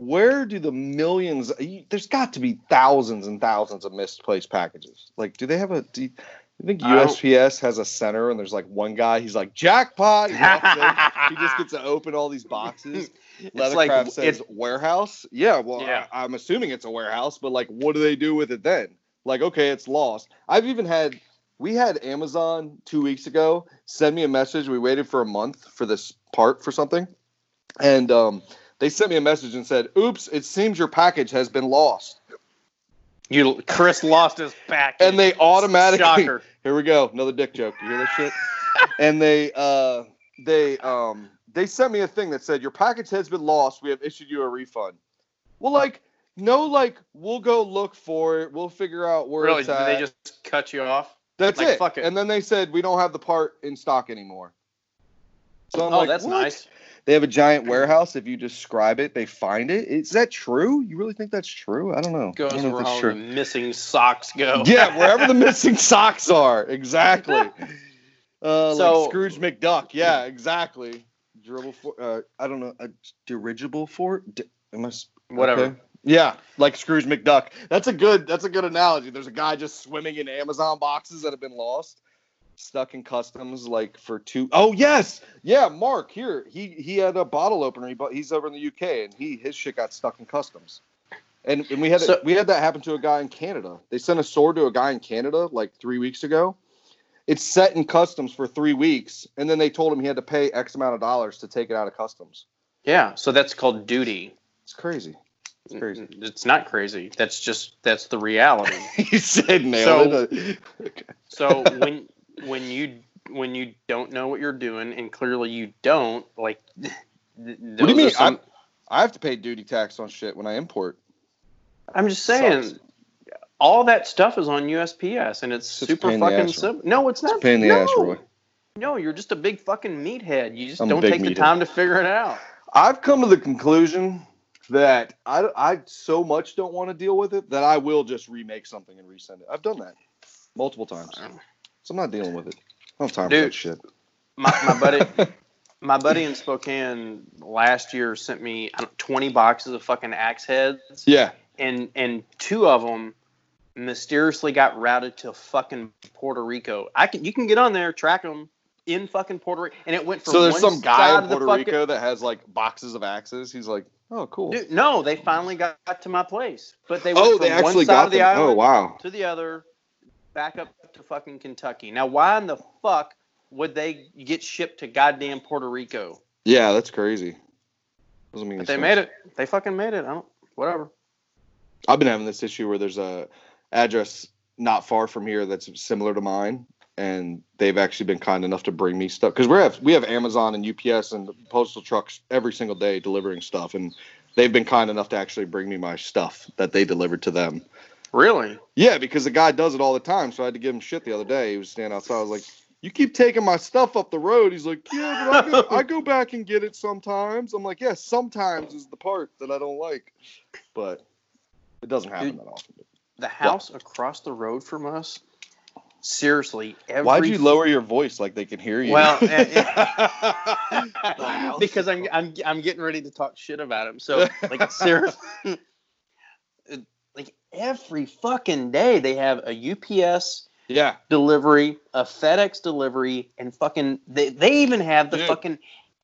Where do the millions? There's got to be thousands and thousands of misplaced packages. Do they have do you think USPS has a center and there's one guy? He's like jackpot. He just gets to open all these boxes. Leathercraft says warehouse. Yeah, well, yeah. I'm assuming it's a warehouse, but what do they do with it then? Okay, it's lost. I've even had. We had Amazon 2 weeks ago send me a message. We waited for a month for this part for something. And they sent me a message and said, oops, it seems your package has been lost. Chris lost his package. And they automatically... Shocker. Here we go. Another dick joke. You hear this shit? And they sent me a thing that said, your package has been lost. We have issued you a refund. Well, we'll go look for it. We'll figure out where it's at. Did they just cut you off? That's it. Fuck it. And then they said, we don't have the part in stock anymore. So I'm that's what? Nice. They have a giant warehouse. If you describe it, they find it. Is that true? You really think that's true? I don't know. Goes where all the missing socks go. Yeah, wherever the missing socks are. Exactly. Scrooge McDuck. Yeah, exactly. I don't know. A dirigible fort? Whatever. Okay. Yeah, like Scrooge McDuck. That's a good analogy. There's a guy just swimming in Amazon boxes that have been lost, stuck in customs for two. Oh yes, yeah. Mark here. He had a bottle opener. He's over in the UK, and his shit got stuck in customs. And we had that happen to a guy in Canada. They sent a sword to a guy in Canada 3 weeks ago. It's set in customs for 3 weeks, and then they told him he had to pay X amount of dollars to take it out of customs. Yeah, so that's called duty. It's crazy. It's crazy. It's not crazy. That's the reality. He said nailed it. So when you don't know what you're doing, and clearly you don't, what do you mean? I have to pay duty tax on shit when I import. I'm just saying, all that stuff is on USPS, and it's super fucking simple. No, it's not. It's a pain in the ass, Roy. No, you're just a big fucking meathead. You just don't take the time to figure it out. I've come to the conclusion that I so much don't want to deal with it that I will just remake something and resend it. I've done that multiple times, so I'm not dealing with it. I don't have time for that shit. My buddy in Spokane last year sent me 20 boxes of fucking axe heads. Yeah, and two of them mysteriously got routed to fucking Puerto Rico. You can get on there, track them. In fucking Puerto Rico, and it went from. So there's some guy in Puerto Rico that has boxes of axes. He's like, oh, cool. Dude, no, they finally got to my place, but they went from one side of the island to the other, back up to fucking Kentucky. Now, why in the fuck would they get shipped to goddamn Puerto Rico? Yeah, that's crazy. Doesn't mean they made it. They fucking made it. Whatever. I've been having this issue where there's a address not far from here that's similar to mine. And they've actually been kind enough to bring me stuff because we have Amazon and UPS and postal trucks every single day delivering stuff, and they've been kind enough to actually bring me my stuff that they delivered to them. Really? Yeah, because the guy does it all the time, so I had to give him shit the other day. He was standing outside. I was like, "You keep taking my stuff up the road." He's like, "Yeah, but I go back and get it sometimes." I'm like, "Yeah, sometimes is the part that I don't like, but it doesn't happen that often." The house across the road from us. seriously, every... Why'd you lower your voice like they can hear you? Well, because I'm getting ready to talk shit about him. So, like, seriously, like every fucking day they have a UPS delivery, a FedEx delivery, and fucking they even have the fucking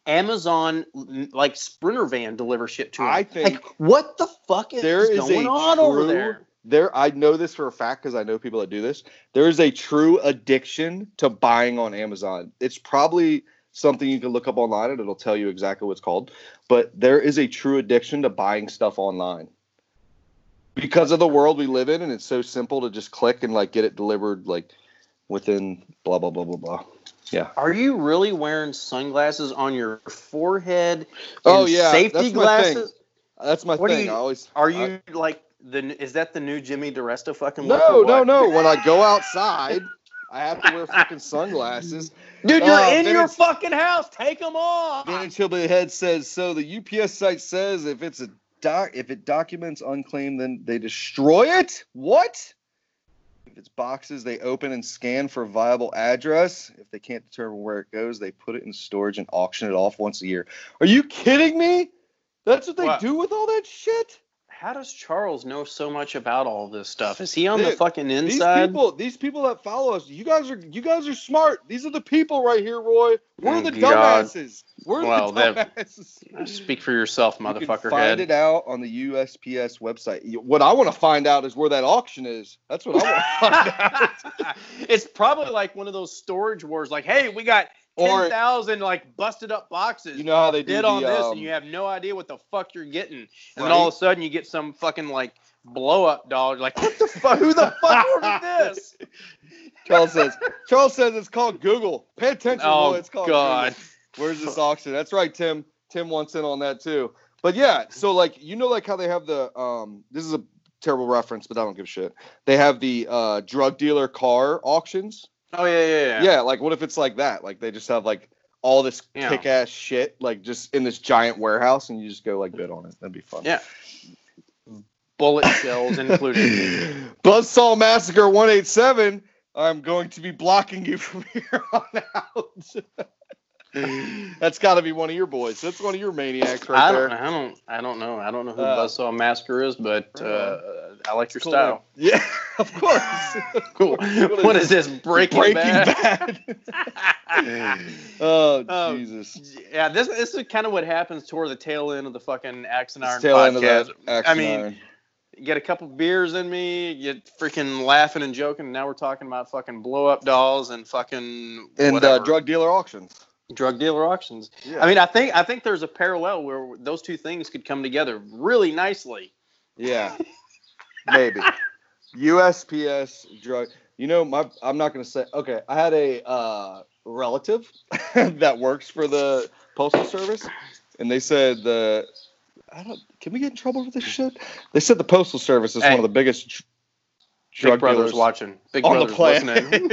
Amazon like sprinter van deliver shit to them. I think, like, what the fuck is going on over there? There, I know this for a fact because I know people that do this. There is a true addiction to buying on Amazon. It's probably something you can look up online and it'll tell you exactly what it's called. But there is a true addiction to buying stuff online because of the world we live in, and it's so simple to just click and like get it delivered like within blah blah blah blah blah. Yeah. Are you really wearing sunglasses on your forehead? And safety glasses. That's my thing. Is that the new Jimmy DiResta fucking? No. When I go outside, I have to wear fucking sunglasses. Dude, you're in your fucking house. Take them off. Then until the head says so. The UPS site says if it's if it documents unclaimed, then they destroy it. What? If it's boxes, they open and scan for a viable address. If they can't determine where it goes, they put it in storage and auction it off once a year. Are you kidding me? That's what they do with all that shit? How does Charles know so much about all this stuff? Is he on the fucking inside? These people that follow us, you guys are smart. These are the people right here, Roy. We're the dumbasses. We're the dumbasses. Speak for yourself, motherfucker. You can find it out on the USPS website. What I want to find out is where that auction is. That's what I want to find out. It's probably like one of those storage wars. Like, hey, we got 10,000 like busted up boxes. You know how they did on this, and you have no idea what the fuck you're getting. And then all of a sudden you get some fucking like blow up dog. Like, what the fuck? Who the fuck ordered this? Charles says it's called Google. Pay attention. Oh, it's called God. Google. Where's this auction? That's right, Tim. Tim wants in on that too. But yeah, so like, you know, like how they have the this is a terrible reference, but I don't give a shit. They have the drug dealer car auctions. Oh, yeah. Yeah, like, what if it's like that? Like, they just have, like, all this kick-ass shit, like, just in this giant warehouse, and you just go, like, bid on it. That'd be fun. Yeah. Bullet shells included. Buzzsaw Massacre 187, I'm going to be blocking you from here on out. That's got to be one of your boys. That's one of your maniacs right there. I don't know. I don't know who Buzzsaw Massacre is, but I like your style. Yeah, of course. Cool. What is this? Breaking Bad? Oh, Jesus. Yeah, this is kind of what happens toward the tail end of the fucking Axe and Iron podcast. You get a couple beers in me, you're freaking laughing and joking, and now we're talking about fucking blow-up dolls and fucking whatever. Drug dealer auctions. Drug dealer auctions. Yeah. I mean, I think there's a parallel where those two things could come together really nicely. Yeah, maybe. USPS drug. You know, I'm not gonna say. Okay, I had a relative that works for the Postal Service, and they said Can we get in trouble with this shit? They said the Postal Service is one of the biggest. Big Brother's watching. Big Brother's listening.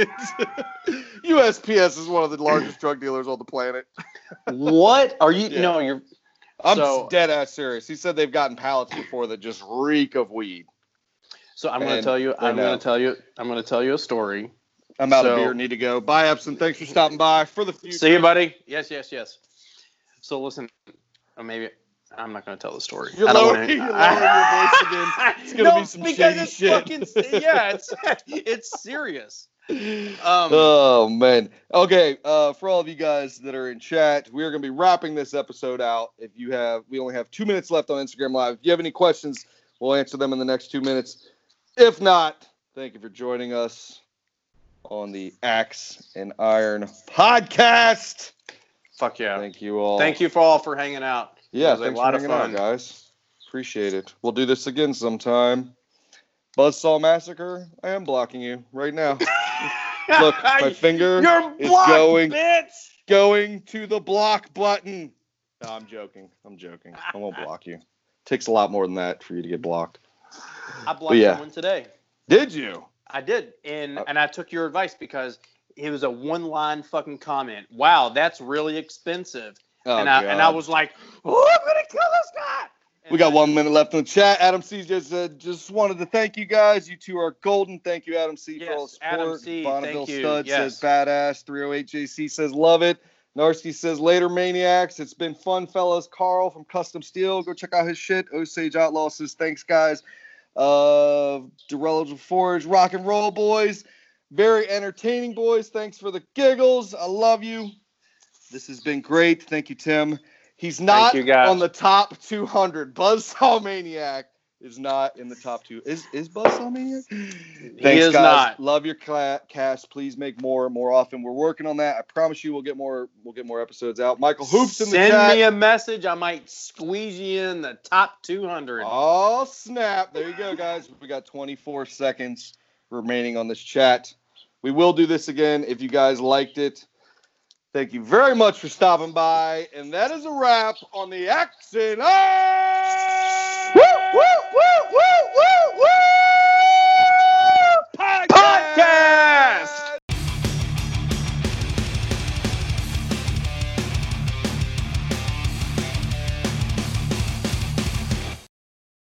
USPS is one of the largest drug dealers on the planet. What? Are you? Yeah. No, you're. I'm dead ass serious. He said they've gotten pallets before that just reek of weed. So I'm going to tell you a story. I'm out of beer. Need to go. Bye, Epson. Thanks for stopping by for the future. See you, buddy. Yes. So listen, maybe. I'm not going to tell the story. You're lowering your voice again. It's going to be some shady shit. Fucking, it's serious. Oh, man. Okay, for all of you guys that are in chat, we are going to be wrapping this episode out. We only have 2 minutes left on Instagram Live. If you have any questions, we'll answer them in the next 2 minutes. If not, thank you for joining us on the Axe and Iron podcast. Fuck yeah. Thank you all. Thank you all for hanging out. Yeah, thanks for hanging out, guys. Appreciate it. We'll do this again sometime. Buzzsaw Massacre, I am blocking you right now. Look, my finger is going to the block button. No, I'm joking. I won't block you. It takes a lot more than that for you to get blocked. I blocked someone today. Did you? I did, and I took your advice because it was a one-line fucking comment. Wow, that's really expensive. Oh, and I was like, oh, I'm going to kill this guy. We got 1 minute left on the chat. Adam C just wanted to thank you guys. You two are golden. Thank you, Adam C, for all the support. Adam C, Bonneville Stud says badass. 308JC says love it. Narski says later, maniacs. It's been fun, fellas. Carl from Custom Steel. Go check out his shit. Osage Outlaw says thanks, guys. Dereligible Forge. Rock and roll, boys. Very entertaining, boys. Thanks for the giggles. I love you. This has been great. Thank you, Tim. He's not on the top 200. Buzzsaw Maniac is not in the top two. Is Buzzsaw Maniac? Thanks, guys. He is not. Love your cast. Please make more often. We're working on that. I promise you, we'll get more episodes out. Michael Hoops in the chat. Send me a message. I might squeeze you in the top 200. Oh snap! There you go, guys. We got 24 seconds remaining on this chat. We will do this again if you guys liked it. Thank you very much for stopping by. And that is a wrap on the Axe and Iron!